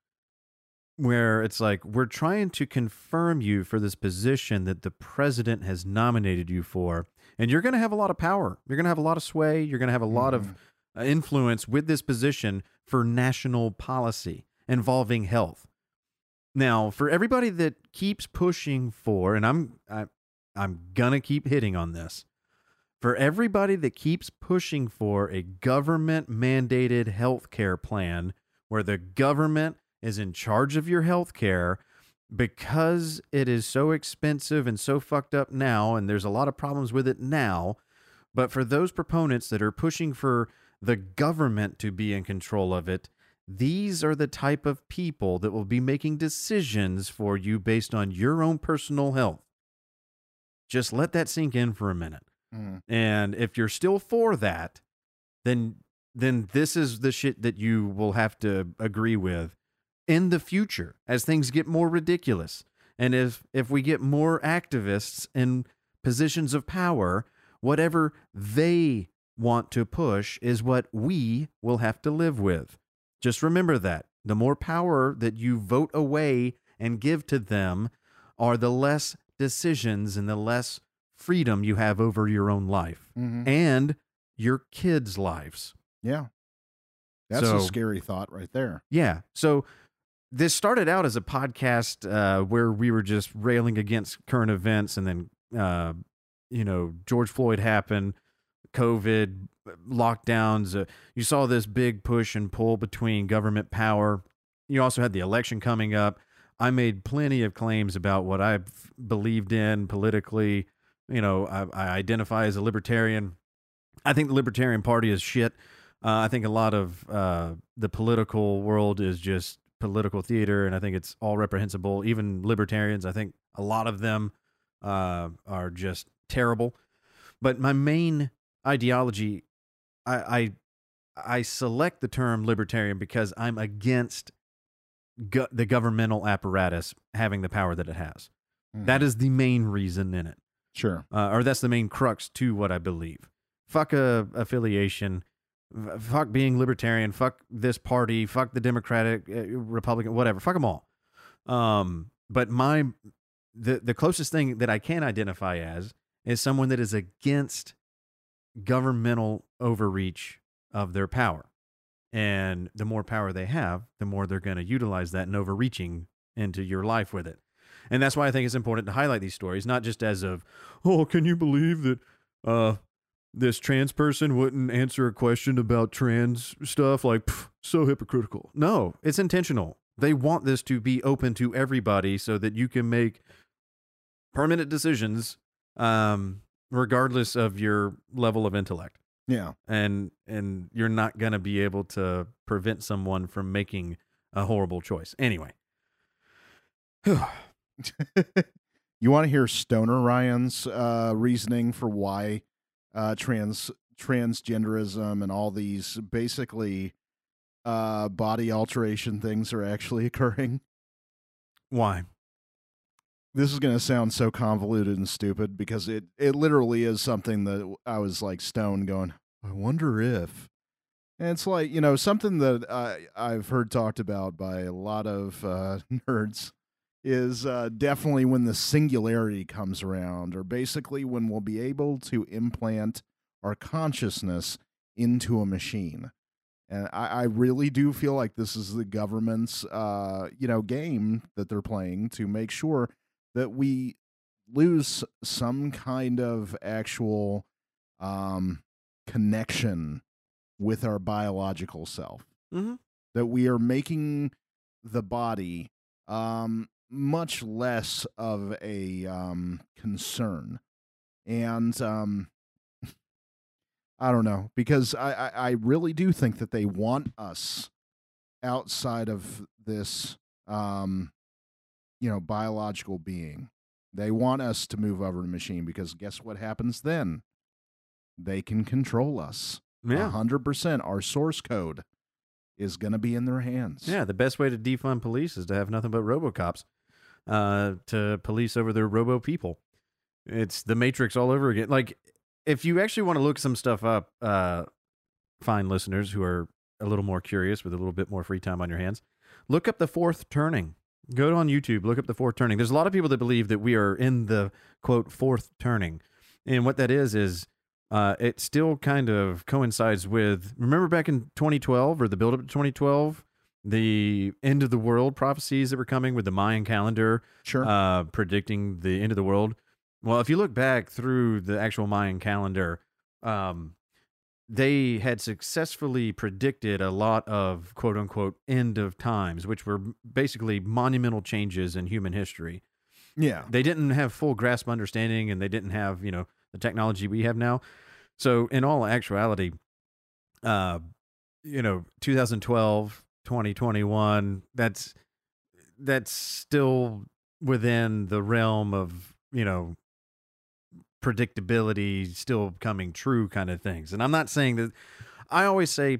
where it's like, we're trying to confirm you for this position that the president has nominated you for, and you're going to have a lot of power. You're going to have a lot of sway. You're going to have a lot of influence with this position for national policy involving health. Now, for everybody that keeps pushing for, and I'm going to keep hitting on this, for everybody that keeps pushing for a government-mandated health care plan where the government is in charge of your health care, because it is so expensive and so fucked up now, and there's a lot of problems with it now, but for those proponents that are pushing for the government to be in control of it, these are the type of people that will be making decisions for you based on your own personal health. Just let that sink in for a minute. Mm. And if you're still for that, then this is the shit that you will have to agree with in the future as things get more ridiculous. And if we get more activists in positions of power, whatever they want to push is what we will have to live with. Just remember that. The more power that you vote away and give to them are the less decisions and the less freedom you have over your own life and your kids' lives. Yeah. That's a scary thought right there. Yeah. So this started out as a podcast where we were just railing against current events, and then, George Floyd happened, COVID, lockdowns. You saw this big push and pull between government power. You also had the election coming up. I made plenty of claims about what I believed in politically. I identify as a libertarian. I think the Libertarian Party is shit. I think a lot of the political world is just political theater, and I think it's all reprehensible. Even libertarians, I think a lot of them are just terrible. But my main ideology, I select the term libertarian because I'm against the governmental apparatus having the power that it has. Mm. That is the main reason in it. Sure. Or that's the main crux to what I believe. Fuck affiliation. Fuck being libertarian. Fuck this party. Fuck the Democratic, Republican, whatever. Fuck them all. But the closest thing that I can identify as is someone that is against governmental overreach of their power. And the more power they have, the more they're going to utilize that and overreaching into your life with it. And that's why I think it's important to highlight these stories, not just as of, oh, can you believe that this trans person wouldn't answer a question about trans stuff? Like, so hypocritical. No, it's intentional. They want this to be open to everybody so that you can make permanent decisions regardless of your level of intellect. Yeah. And you're not going to be able to prevent someone from making a horrible choice. Anyway. You want to hear Stoner Ryan's reasoning for why transgenderism and all these basically body alteration things are actually occurring? Why? This is going to sound so convoluted and stupid because it literally is something that I was like stoned going, I wonder if. And it's like, something that I've heard talked about by a lot of nerds is definitely when the singularity comes around, or basically when we'll be able to implant our consciousness into a machine. And I really do feel like this is the government's, game that they're playing to make sure that we lose some kind of actual connection with our biological self. Mm-hmm. That we are making the body much less of a concern. And I don't know, because I really do think that they want us outside of this, biological being. They want us to move over to machine, because guess what happens then? They can control us. Yeah. 100%. Our source code. is going to be in their hands. Yeah, the best way to defund police is to have nothing but RoboCops to police over their robo people. It's the Matrix all over again. Like, if you actually want to look some stuff up, fine listeners who are a little more curious with a little bit more free time on your hands, look up The Fourth Turning. Go on YouTube, look up The Fourth Turning. There's a lot of people that believe that we are in the, quote, fourth turning. And what that is it still kind of coincides with, remember back in 2012 or the buildup to 2012, the end of the world prophecies that were coming with the Mayan calendar, sure, predicting the end of the world. Well, if you look back through the actual Mayan calendar, they had successfully predicted a lot of quote-unquote end of times, which were basically monumental changes in human history. Yeah. They didn't have full grasp understanding, and they didn't have, you know, the technology we have now. So in all actuality, 2012, 2021, that's still within the realm of, predictability still coming true kind of things. And I'm not saying that, I always say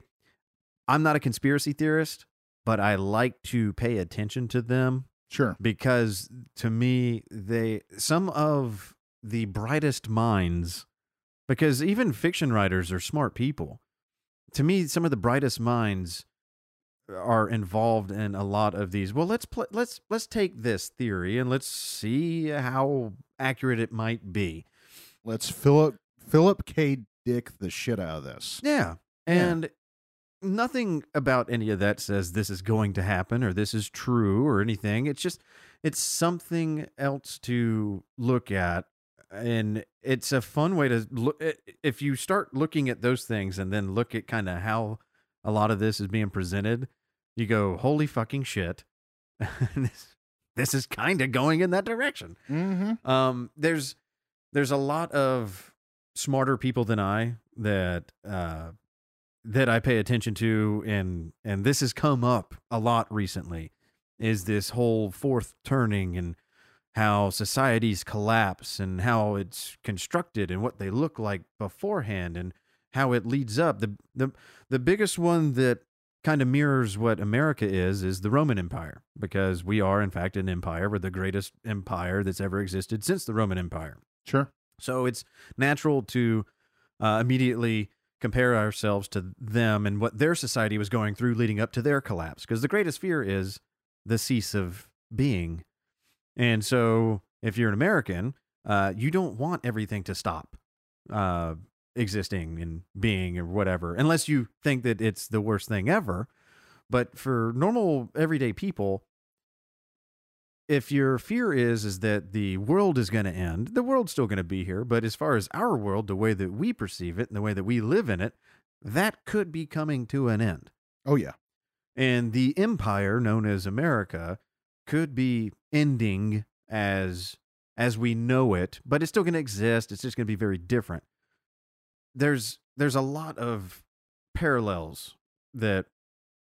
I'm not a conspiracy theorist, but I like to pay attention to them. Sure. Because to me, some of the brightest minds, because even fiction writers are smart people. To me, some of the brightest minds are involved in a lot of these. Well, let's take this theory and let's see how accurate it might be. Let's Philip K. Dick the shit out of this. Yeah. And nothing about any of that says this is going to happen or this is true or anything. It's just, it's something else to look at. And it's a fun way to look. If you start looking at those things and then look at kind of how a lot of this is being presented, you go, holy fucking shit. This is kind of going in that direction. Mm-hmm. There's a lot of smarter people than I that I pay attention to, and this has come up a lot recently, is this whole fourth turning and how societies collapse and how it's constructed and what they look like beforehand and how it leads up. The biggest one that kind of mirrors what America is the Roman Empire, because we are in fact an empire. We're the greatest empire that's ever existed since the Roman Empire. Sure. So it's natural to immediately compare ourselves to them and what their society was going through leading up to their collapse, because the greatest fear is the cease of being. And so if you're an American, you don't want everything to stop existing and being or whatever, unless you think that it's the worst thing ever. But for normal, everyday people, if your fear is that the world is going to end, the world's still going to be here. But as far as our world, the way that we perceive it and the way that we live in it, that could be coming to an end. Oh, yeah. And the empire known as America could be ending as we know it, but it's still going to exist. It's just going to be very different. There's a lot of parallels that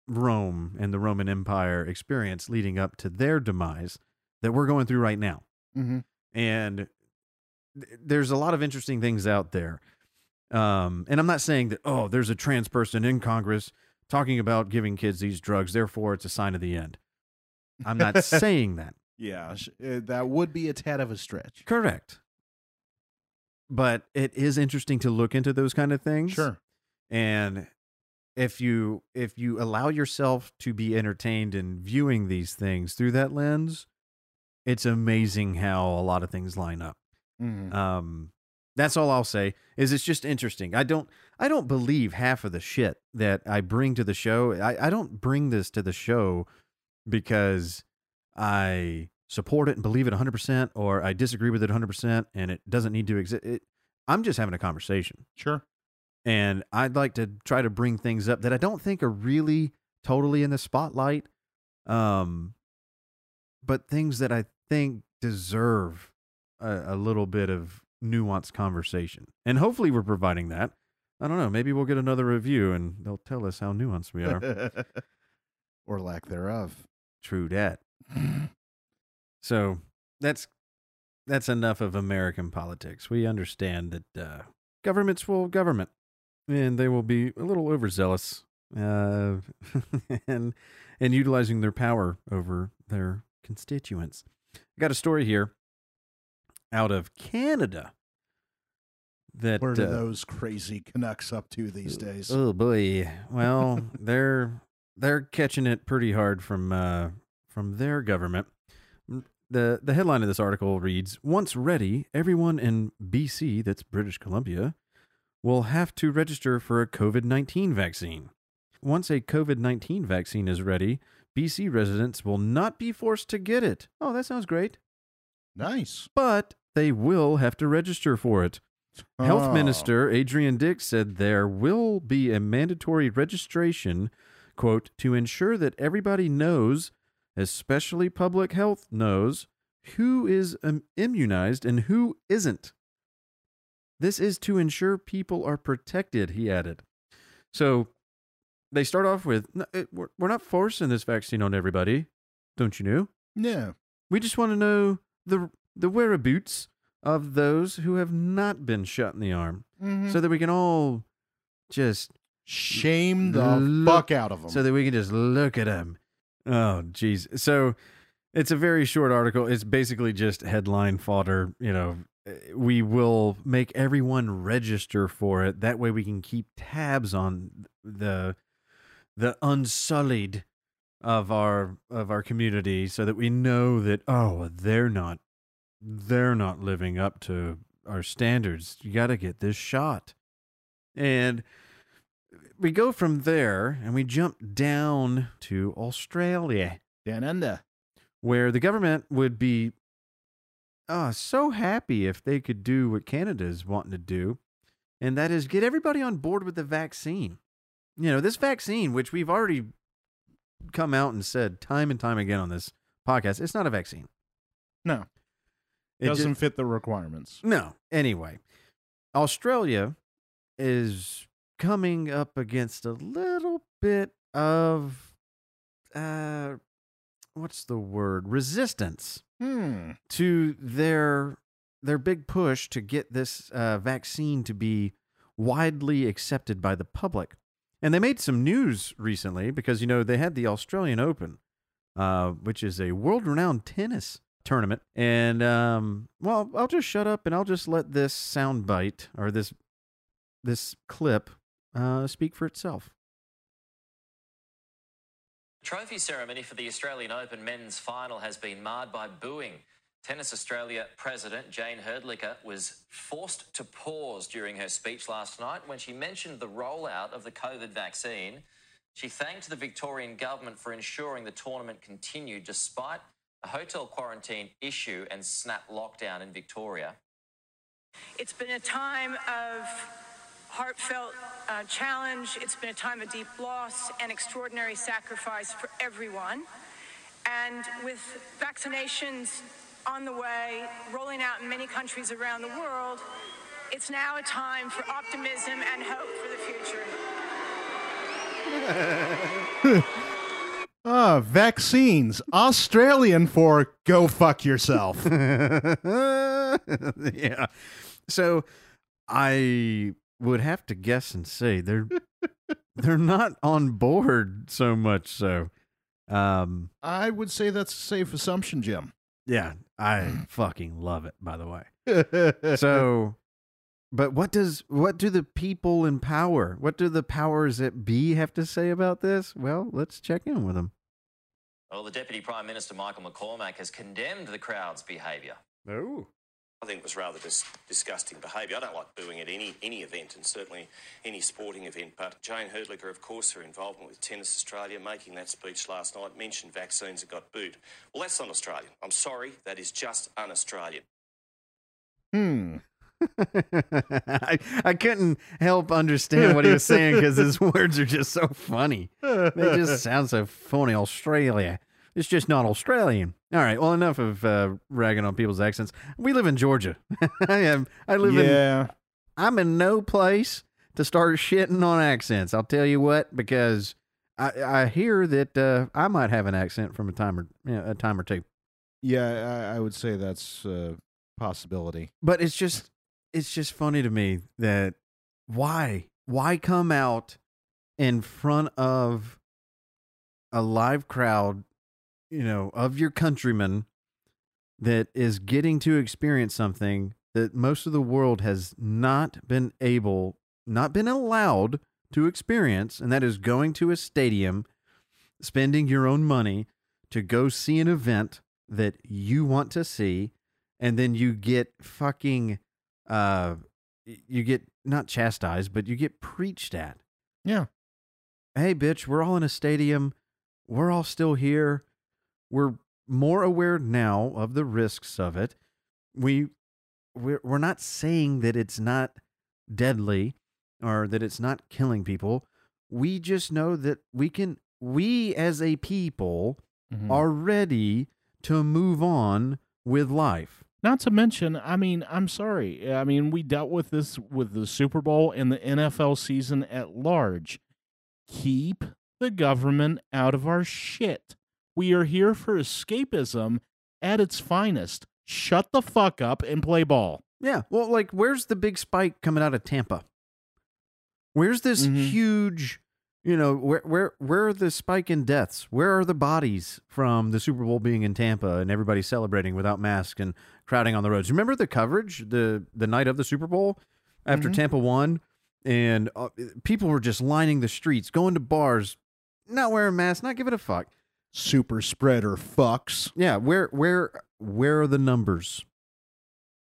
Rome and the Roman Empire experience leading up to their demise that we're going through right now. Mm-hmm. And there's a lot of interesting things out there. And I'm not saying that, oh, there's a trans person in Congress talking about giving kids these drugs, therefore it's a sign of the end. I'm not saying that. Yeah, that would be a tad of a stretch. Correct. But it is interesting to look into those kind of things. Sure. And if you allow yourself to be entertained in viewing these things through that lens, it's amazing how a lot of things line up. Mm. That's all I'll say, is it's just interesting. I don't believe half of the shit that I bring to the show. I don't bring this to the show because I support it and believe it 100%, or I disagree with it 100% and it doesn't need to exist. I'm just having a conversation. Sure. And I'd like to try to bring things up that I don't think are really totally in the spotlight, but things that I think deserve a little bit of nuanced conversation. And hopefully we're providing that. I don't know. Maybe we'll get another review and they'll tell us how nuanced we are. Or lack thereof. True dat. So that's enough of American politics. We understand that governments will government. And they will be a little overzealous and utilizing their power over their constituents. I got a story here out of Canada. That, what are those crazy Canucks up to these days? Oh boy! Well, they're catching it pretty hard from their government. The headline of this article reads: "Once ready, everyone in BC, that's British Columbia, will have to register for a COVID-19 vaccine. Once a COVID-19 vaccine is ready, BC residents will not be forced to get it." Oh, that sounds great. Nice. But they will have to register for it. Health Minister Adrian Dick said there will be a mandatory registration, quote, to ensure that everybody knows, especially public health knows, who is immunized and who isn't. This is to ensure people are protected, he added. So they start off with, we're not forcing this vaccine on everybody, don't you know? No. We just want to know the whereabouts of those who have not been shot in the arm, so that we can all just shame the fuck out of them. So that we can just look at them. Oh, geez. So it's a very short article. It's basically just headline fodder. You know, we will make everyone register for it. That way we can keep tabs on the unsullied of our community, so that we know that, oh, they're not living up to our standards. You got to get this shot. And we go from there and we jump down to Australia. Down under. Where the government would be so happy if they could do what Canada is wanting to do. And that is get everybody on board with the vaccine. You know, this vaccine, which we've already come out and said time and time again on this podcast, it's not a vaccine. No. It doesn't fit the requirements. No. Anyway, Australia is coming up against a little bit of, what's the word? Resistance to their big push to get this vaccine to be widely accepted by the public. And they made some news recently because, you know, they had the Australian Open, which is a world-renowned tennis tournament. And well, I'll just shut up and I'll just let this soundbite or this clip speak for itself. The trophy ceremony for the Australian Open men's final has been marred by booing. Tennis Australia president Jayne Hrdlicka was forced to pause during her speech last night when she mentioned the rollout of the COVID vaccine. She thanked the Victorian government for ensuring the tournament continued despite a hotel quarantine issue and snap lockdown in Victoria. It's been a time of heartfelt challenge. It's been a time of deep loss and extraordinary sacrifice for everyone. And with vaccinations on the way, rolling out in many countries around the world, it's now a time for optimism and hope for the future. Vaccines. Australian for go fuck yourself. Yeah. So I would have to guess and say they're not on board so much. So I would say that's a safe assumption, Jim. Yeah. I fucking love it, by the way. So, but what do the people in power, what do the powers that be have to say about this? Well, let's check in with them. Well, the Deputy Prime Minister, Michael McCormack, has condemned the crowd's behaviour. No. I think it was rather disgusting behaviour. I don't like booing at any event, and certainly any sporting event, but Jayne Hrdlicka, of course, her involvement with Tennis Australia, making that speech last night, mentioned vaccines and got booed. Well, that's un-Australian. I'm sorry, that is just un-Australian. I couldn't help understand what he was saying because his words are just so funny. They just sound so funny. Australia. It's just not Australian. All right. Well, enough of ragging on people's accents. We live in Georgia. I'm in no place to start shitting on accents. I'll tell you what, because I hear that I might have an accent from a time or two. Yeah, I would say that's a possibility. But it's just funny to me that why come out in front of a live crowd, you know, of your countrymen that is getting to experience something that most of the world has not been allowed to experience, and that is going to a stadium, spending your own money to go see an event that you want to see, and then you get fucking, you get not chastised, but you get preached at. Yeah. Hey, bitch, we're all in a stadium. We're all still here. We're more aware now of the risks of it. We're not saying that it's not deadly or that it's not killing people. We just know that we as a people are ready to move on with life. Not to mention, I mean, I'm sorry. I mean, we dealt with this with the Super Bowl and the NFL season at large. Keep the government out of our shit. We are here for escapism at its finest. Shut the fuck up and play ball. Yeah. Well, like, where's the big spike coming out of Tampa? Where's this huge, you know, where are the spike in deaths? Where are the bodies from the Super Bowl being in Tampa and everybody celebrating without masks and crowding on the roads? Remember the coverage the night of the Super Bowl after Tampa won, and people were just lining the streets, going to bars, not wearing masks, not giving a fuck. Super spreader fucks. Yeah, where are the numbers?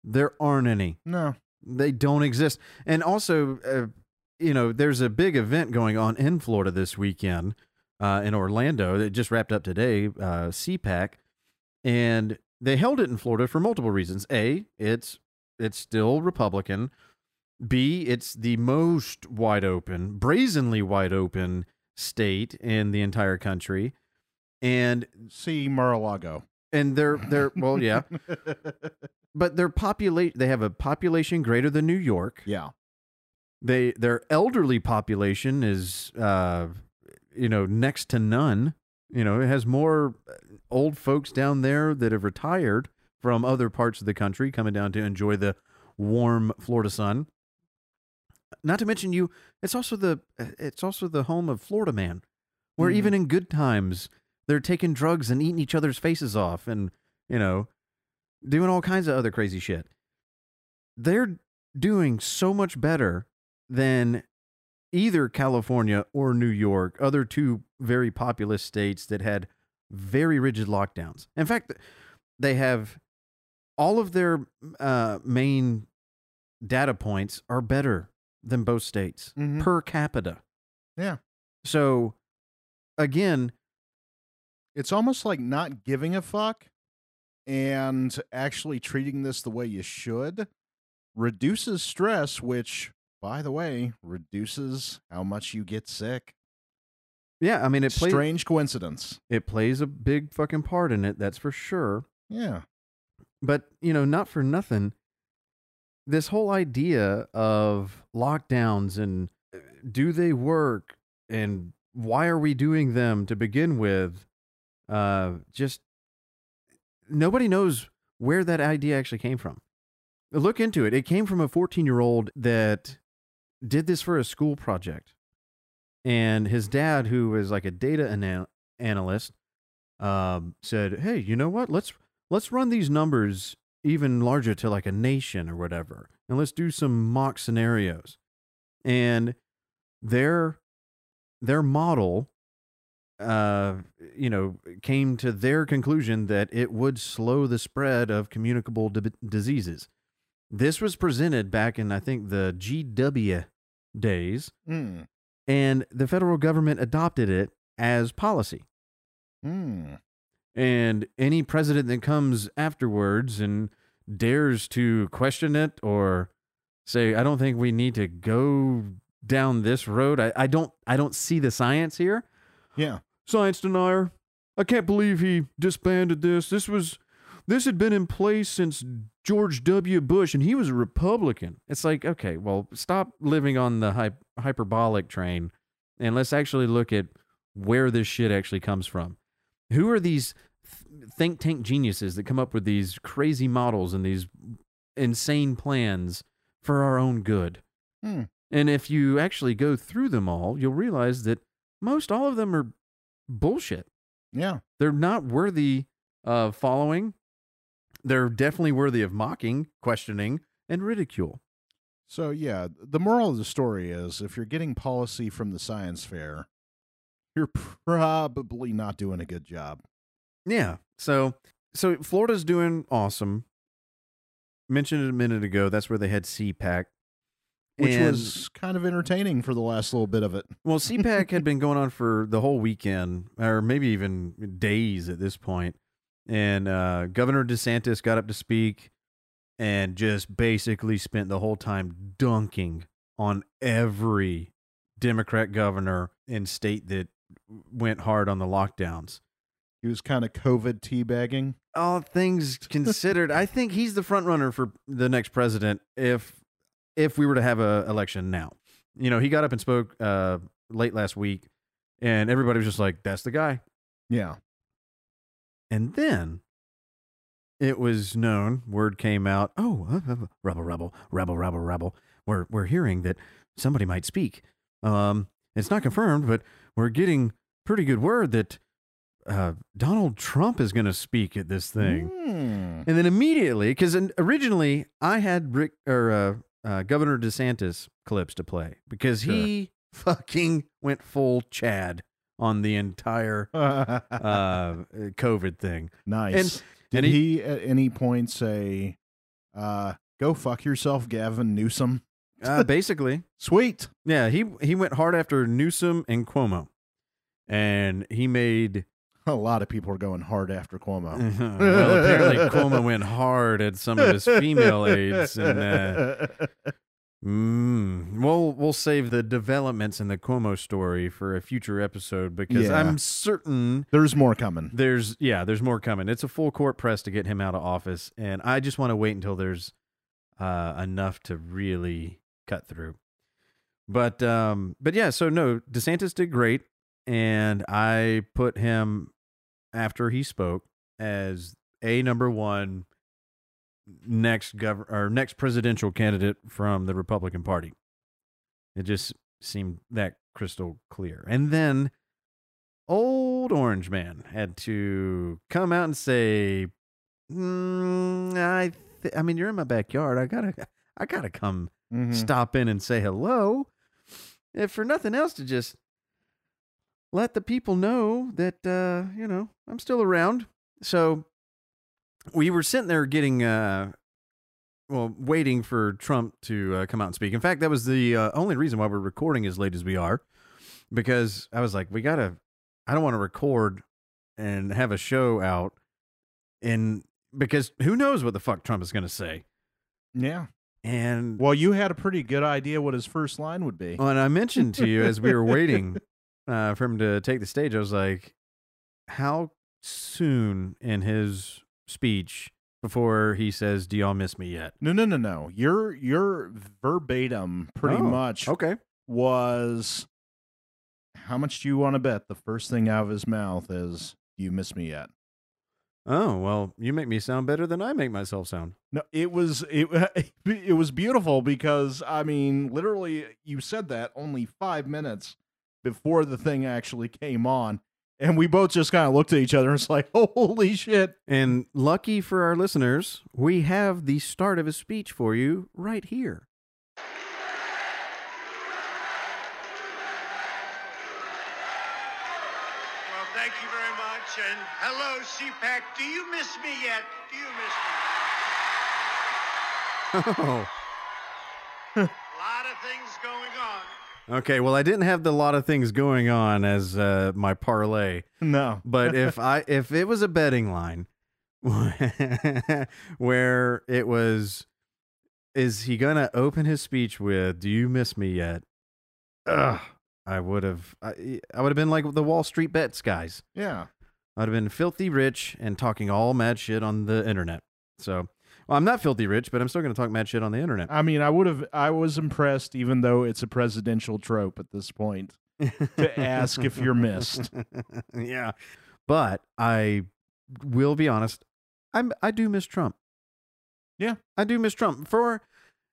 There aren't any. No. They don't exist. And also, you know, there's a big event going on in Florida this weekend in Orlando that just wrapped up today, CPAC, and they held it in Florida for multiple reasons. A, it's still Republican. B, it's the most wide open, brazenly wide open state in the entire country. And C, Mar-a-Lago. And they're well, yeah. But they have a population greater than New York. Yeah. Their elderly population is, you know, next to none. You know, it has more old folks down there that have retired from other parts of the country coming down to enjoy the warm Florida sun. Not to mention it's also the home of Florida Man, where even in good times they're taking drugs and eating each other's faces off and, you know, doing all kinds of other crazy shit. They're doing so much better than either California or New York, other two very populous states that had very rigid lockdowns. In fact, they have all of their main data points are better than both states per capita. Yeah. So, again, it's almost like not giving a fuck and actually treating this the way you should reduces stress, which, by the way, reduces how much you get sick. Yeah, I mean, strange coincidence. It plays a big fucking part in it, that's for sure. Yeah. But, you know, not for nothing, this whole idea of lockdowns and do they work and why are we doing them to begin with? Just nobody knows where that idea actually came from. Look into it. It came from a 14-year-old that did this for a school project. And his dad, who was like a data analyst, said, hey, you know what? Let's run these numbers even larger to like a nation or whatever. And let's do some mock scenarios. And their model, you know, came to their conclusion that it would slow the spread of communicable diseases. This was presented back in, I think, the GW days, and the federal government adopted it as policy. And any president that comes afterwards and dares to question it or say, I don't think we need to go down this road, I don't see the science here. Yeah. Science denier. I can't believe he disbanded this. This had been in place since George W. Bush, and he was a Republican. It's like, okay, well, stop living on the hyperbolic train, and let's actually look at where this shit actually comes from. Who are these think tank geniuses that come up with these crazy models and these insane plans for our own good? And if you actually go through them all, you'll realize that most all of them are bullshit. Yeah. They're not worthy of following. They're definitely worthy of mocking, questioning, and ridicule. So, yeah, the moral of the story is if you're getting policy from the science fair, you're probably not doing a good job. Yeah. So Florida's doing awesome. Mentioned it a minute ago. That's where they had CPAC. Which was kind of entertaining for the last little bit of it. Well, CPAC had been going on for the whole weekend, or maybe even days at this point. And Governor DeSantis got up to speak and just basically spent the whole time dunking on every Democrat governor and state that went hard on the lockdowns. He was kind of COVID teabagging. All things considered, I think he's the front runner for the next president if we were to have an election now. You know, he got up and spoke late last week, and everybody was just like, that's the guy. Yeah. And then it was known, word came out, rebel. We're hearing that somebody might speak. It's not confirmed, but we're getting pretty good word that Donald Trump is going to speak at this thing. Mm. And then immediately, because originally I had Governor DeSantis clips to play because he fucking went full Chad on the entire COVID thing. Nice. Did he at any point say, go fuck yourself, Gavin Newsom? Basically. Sweet. Yeah, he went hard after Newsom and Cuomo. And he made... A lot of people are going hard after Cuomo. Well, apparently Cuomo went hard at some of his female aides. And, we'll save the developments in the Cuomo story for a future episode because I'm certain... There's more coming. There's more coming. It's a full court press to get him out of office. And I just want to wait until there's enough to really cut through. But yeah, so no, DeSantis did great. And I put him... after he spoke as a number one next presidential candidate from the Republican Party. It just seemed that crystal clear. And then old Orange Man had to come out and say, I mean, you're in my backyard. I gotta come stop in and say hello. If for nothing else to just let the people know that, I'm still around. So we were sitting there getting, waiting for Trump to come out and speak. In fact, that was the only reason why we're recording as late as we are, because I was like, I don't want to record and have a show out. And because who knows what the fuck Trump is going to say. Yeah. And well, you had a pretty good idea what his first line would be. And I mentioned to you as we were waiting for him to take the stage, I was like, how soon in his speech before he says, do y'all miss me yet? No. Your verbatim pretty much was, how much do you want to bet the first thing out of his mouth is, do you miss me yet? Oh, well, you make me sound better than I make myself sound. No, it was beautiful because, I mean, literally you said that only 5 minutes before the thing actually came on, and we both just kind of looked at each other and it's like, holy shit. And lucky for our listeners, we have the start of his speech for you right here. Well, thank you very much, and hello, CPAC. Do you miss me yet? Do you miss me? Oh. A lot of things going on. Okay, well, I didn't have a lot of things going on as my parlay. No. But if it was a betting line where it was, is he going to open his speech with, do you miss me yet? Ugh, I would have been like the Wall Street Bets guys. Yeah. I would have been filthy rich and talking all mad shit on the internet. So... Well, I'm not filthy rich, but I'm still going to talk mad shit on the internet. I mean, I was impressed, even though it's a presidential trope at this point, to ask if you're missed. Yeah. But I will be honest. I do miss Trump. Yeah. I do miss Trump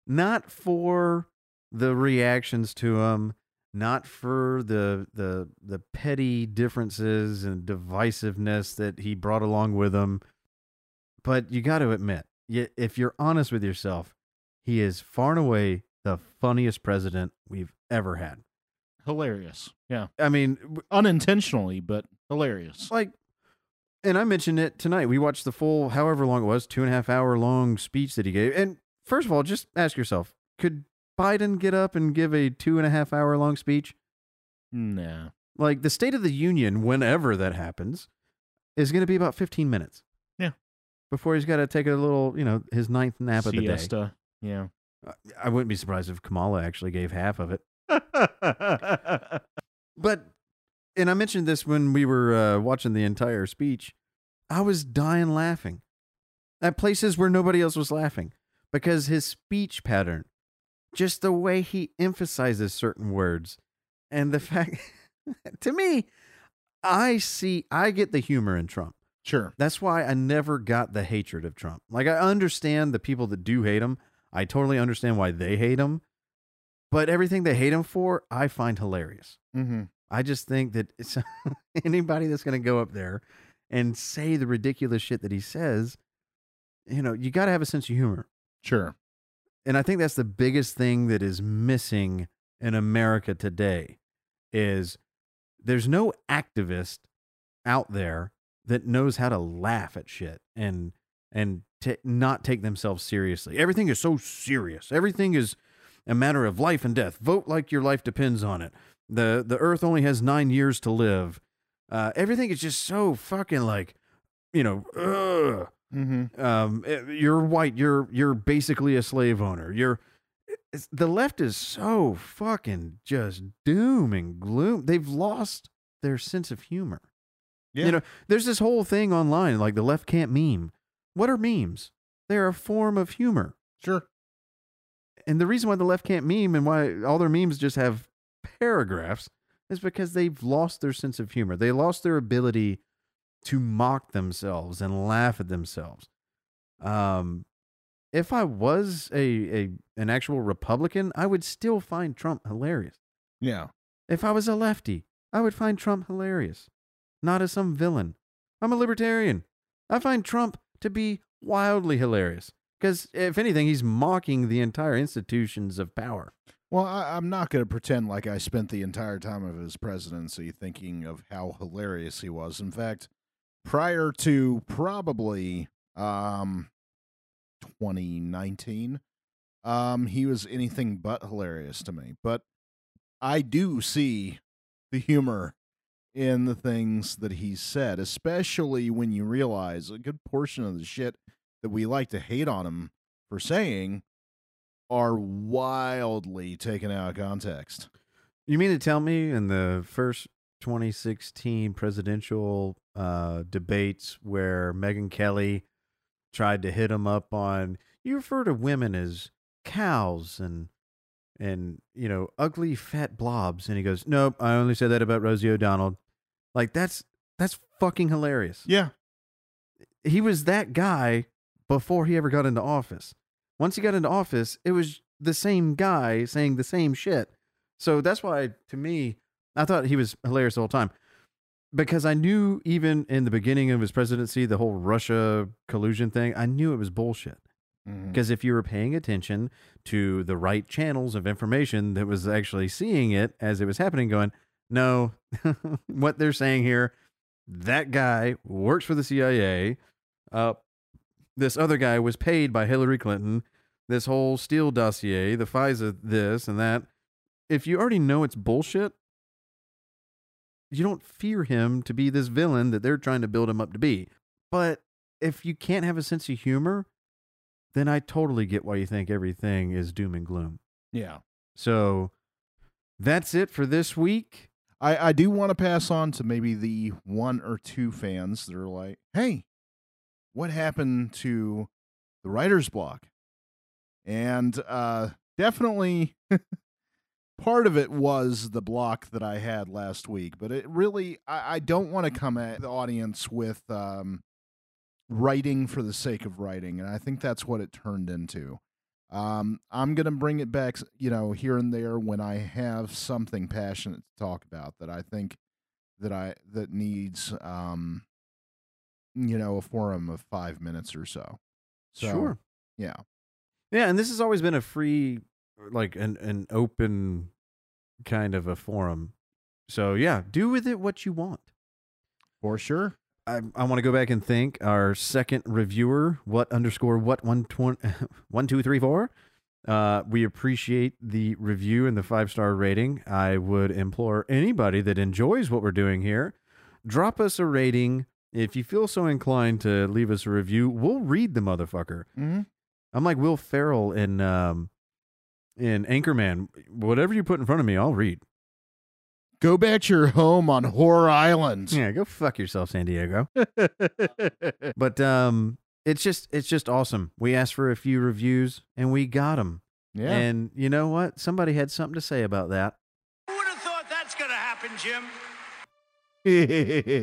not for the reactions to him, not for the petty differences and divisiveness that he brought along with him. But you got to admit, if you're honest with yourself, he is far and away the funniest president we've ever had. Hilarious. Yeah. I mean, unintentionally, but hilarious. Like, and I mentioned it tonight. We watched the full, however long it was, 2.5 hour long speech that he gave. And first of all, just ask yourself, could Biden get up and give a 2.5 hour long speech? No. Like, the State of the Union, whenever that happens, is going to be about 15 minutes. Yeah. Before he's got to take a little, you know, his ninth nap of the day. Siesta. Yeah. I wouldn't be surprised if Kamala actually gave half of it. But, and I mentioned this when we were watching the entire speech, I was dying laughing at places where nobody else was laughing, because his speech pattern, just the way he emphasizes certain words, and the fact, to me, I get the humor in Trump. Sure. That's why I never got the hatred of Trump. Like, I understand the people that do hate him. I totally understand why they hate him. But everything they hate him for, I find hilarious. Mm-hmm. I just think that it's anybody that's going to go up there and say the ridiculous shit that he says, you know, you got to have a sense of humor. Sure. And I think that's the biggest thing that is missing in America today, is there's no activist out there that knows how to laugh at shit and not take themselves seriously. Everything is so serious. Everything is a matter of life and death. Vote like your life depends on it. The earth only has 9 years to live. Everything is just so fucking, like, you know, mm-hmm. You're white. You're basically a slave owner. The left is so fucking just doom and gloom. They've lost their sense of humor. Yeah. You know, there's this whole thing online, like, the left can't meme. What are memes? They're a form of humor. Sure. And the reason why the left can't meme, and why all their memes just have paragraphs, is because they've lost their sense of humor. They lost their ability to mock themselves and laugh at themselves. If I was an actual Republican, I would still find Trump hilarious. Yeah. If I was a lefty, I would find Trump hilarious, not as some villain. I'm a libertarian. I find Trump to be wildly hilarious. Because, if anything, he's mocking the entire institutions of power. Well, I'm not going to pretend like I spent the entire time of his presidency thinking of how hilarious he was. In fact, prior to probably 2019, he was anything but hilarious to me. But I do see the humor in the things that he said, especially when you realize a good portion of the shit that we like to hate on him for saying are wildly taken out of context. You mean to tell me in the first 2016 presidential debates where Megyn Kelly tried to hit him up on, you refer to women as cows and you know, ugly fat blobs, and he goes, nope, I only said that about Rosie O'Donnell. Like, that's fucking hilarious. Yeah. He was that guy before he ever got into office. Once he got into office, it was the same guy saying the same shit. So that's why, to me, I thought he was hilarious the whole time, because I knew, even in the beginning of his presidency, the whole Russia collusion thing, I knew it was bullshit. Because if you were paying attention to the right channels of information that was actually seeing it as it was happening, going, no, what they're saying here, that guy works for the CIA. This other guy was paid by Hillary Clinton, this whole Steele dossier, the FISA, this and that. If you already know it's bullshit, you don't fear him to be this villain that they're trying to build him up to be. But if you can't have a sense of humor, then I totally get why you think everything is doom and gloom. Yeah. So that's it for this week. I do want to pass on to maybe the one or two fans that are like, hey, what happened to the writer's block? And definitely part of it was the block that I had last week, but it really, I don't want to come at the audience with writing for the sake of writing. And I think that's what it turned into. I'm going to bring it back, you know, here and there when I have something passionate to talk about that I think that needs, you know, a forum of 5 minutes or so. Sure. Yeah. Yeah. And this has always been a free, like an open kind of a forum. So yeah, do with it what you want. For sure. I want to go back and thank our second reviewer, what_what1234. We appreciate the review and the 5-star rating. I would implore anybody that enjoys what we're doing here, drop us a rating. If you feel so inclined to leave us a review, we'll read the motherfucker. Mm-hmm. I'm like Will Ferrell in Anchorman. Whatever you put in front of me, I'll read. Go back to your home on Horror Island. Yeah, go fuck yourself, San Diego. But it's just awesome. We asked for a few reviews, and we got them. Yeah. And you know what? Somebody had something to say about that. Who would have thought that's going to happen, Jim?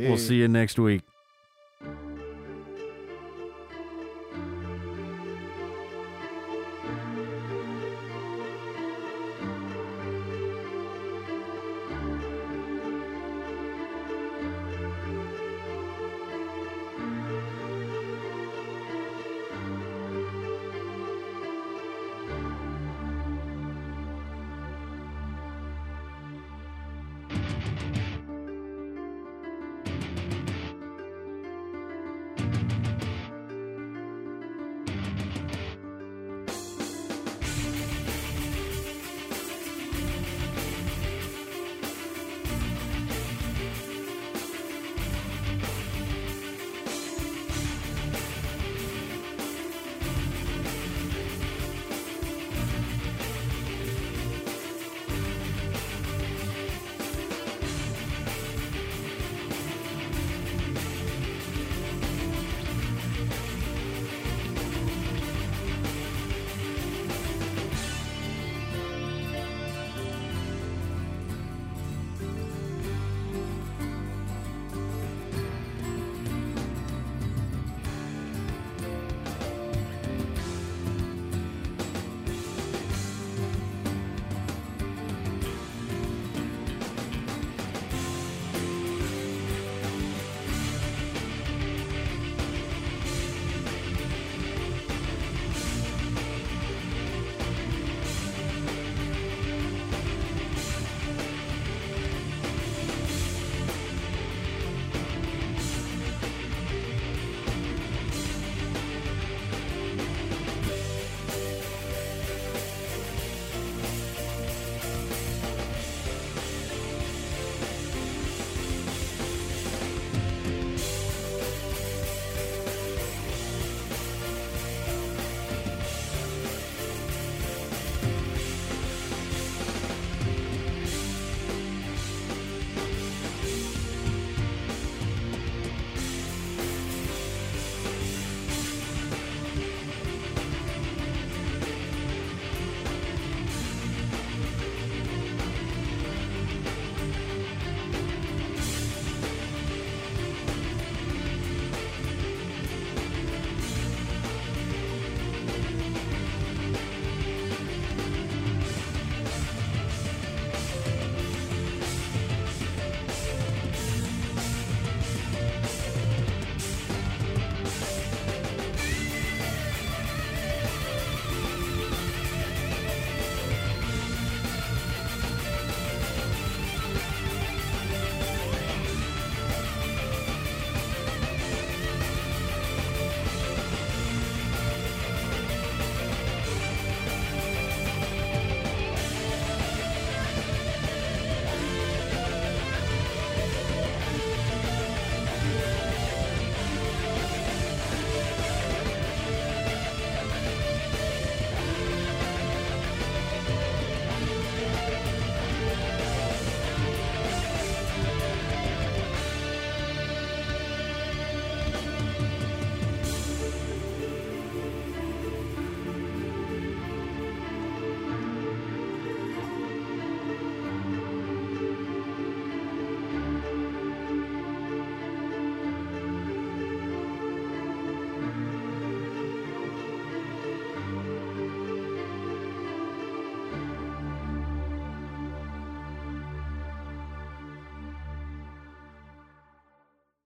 We'll see you next week.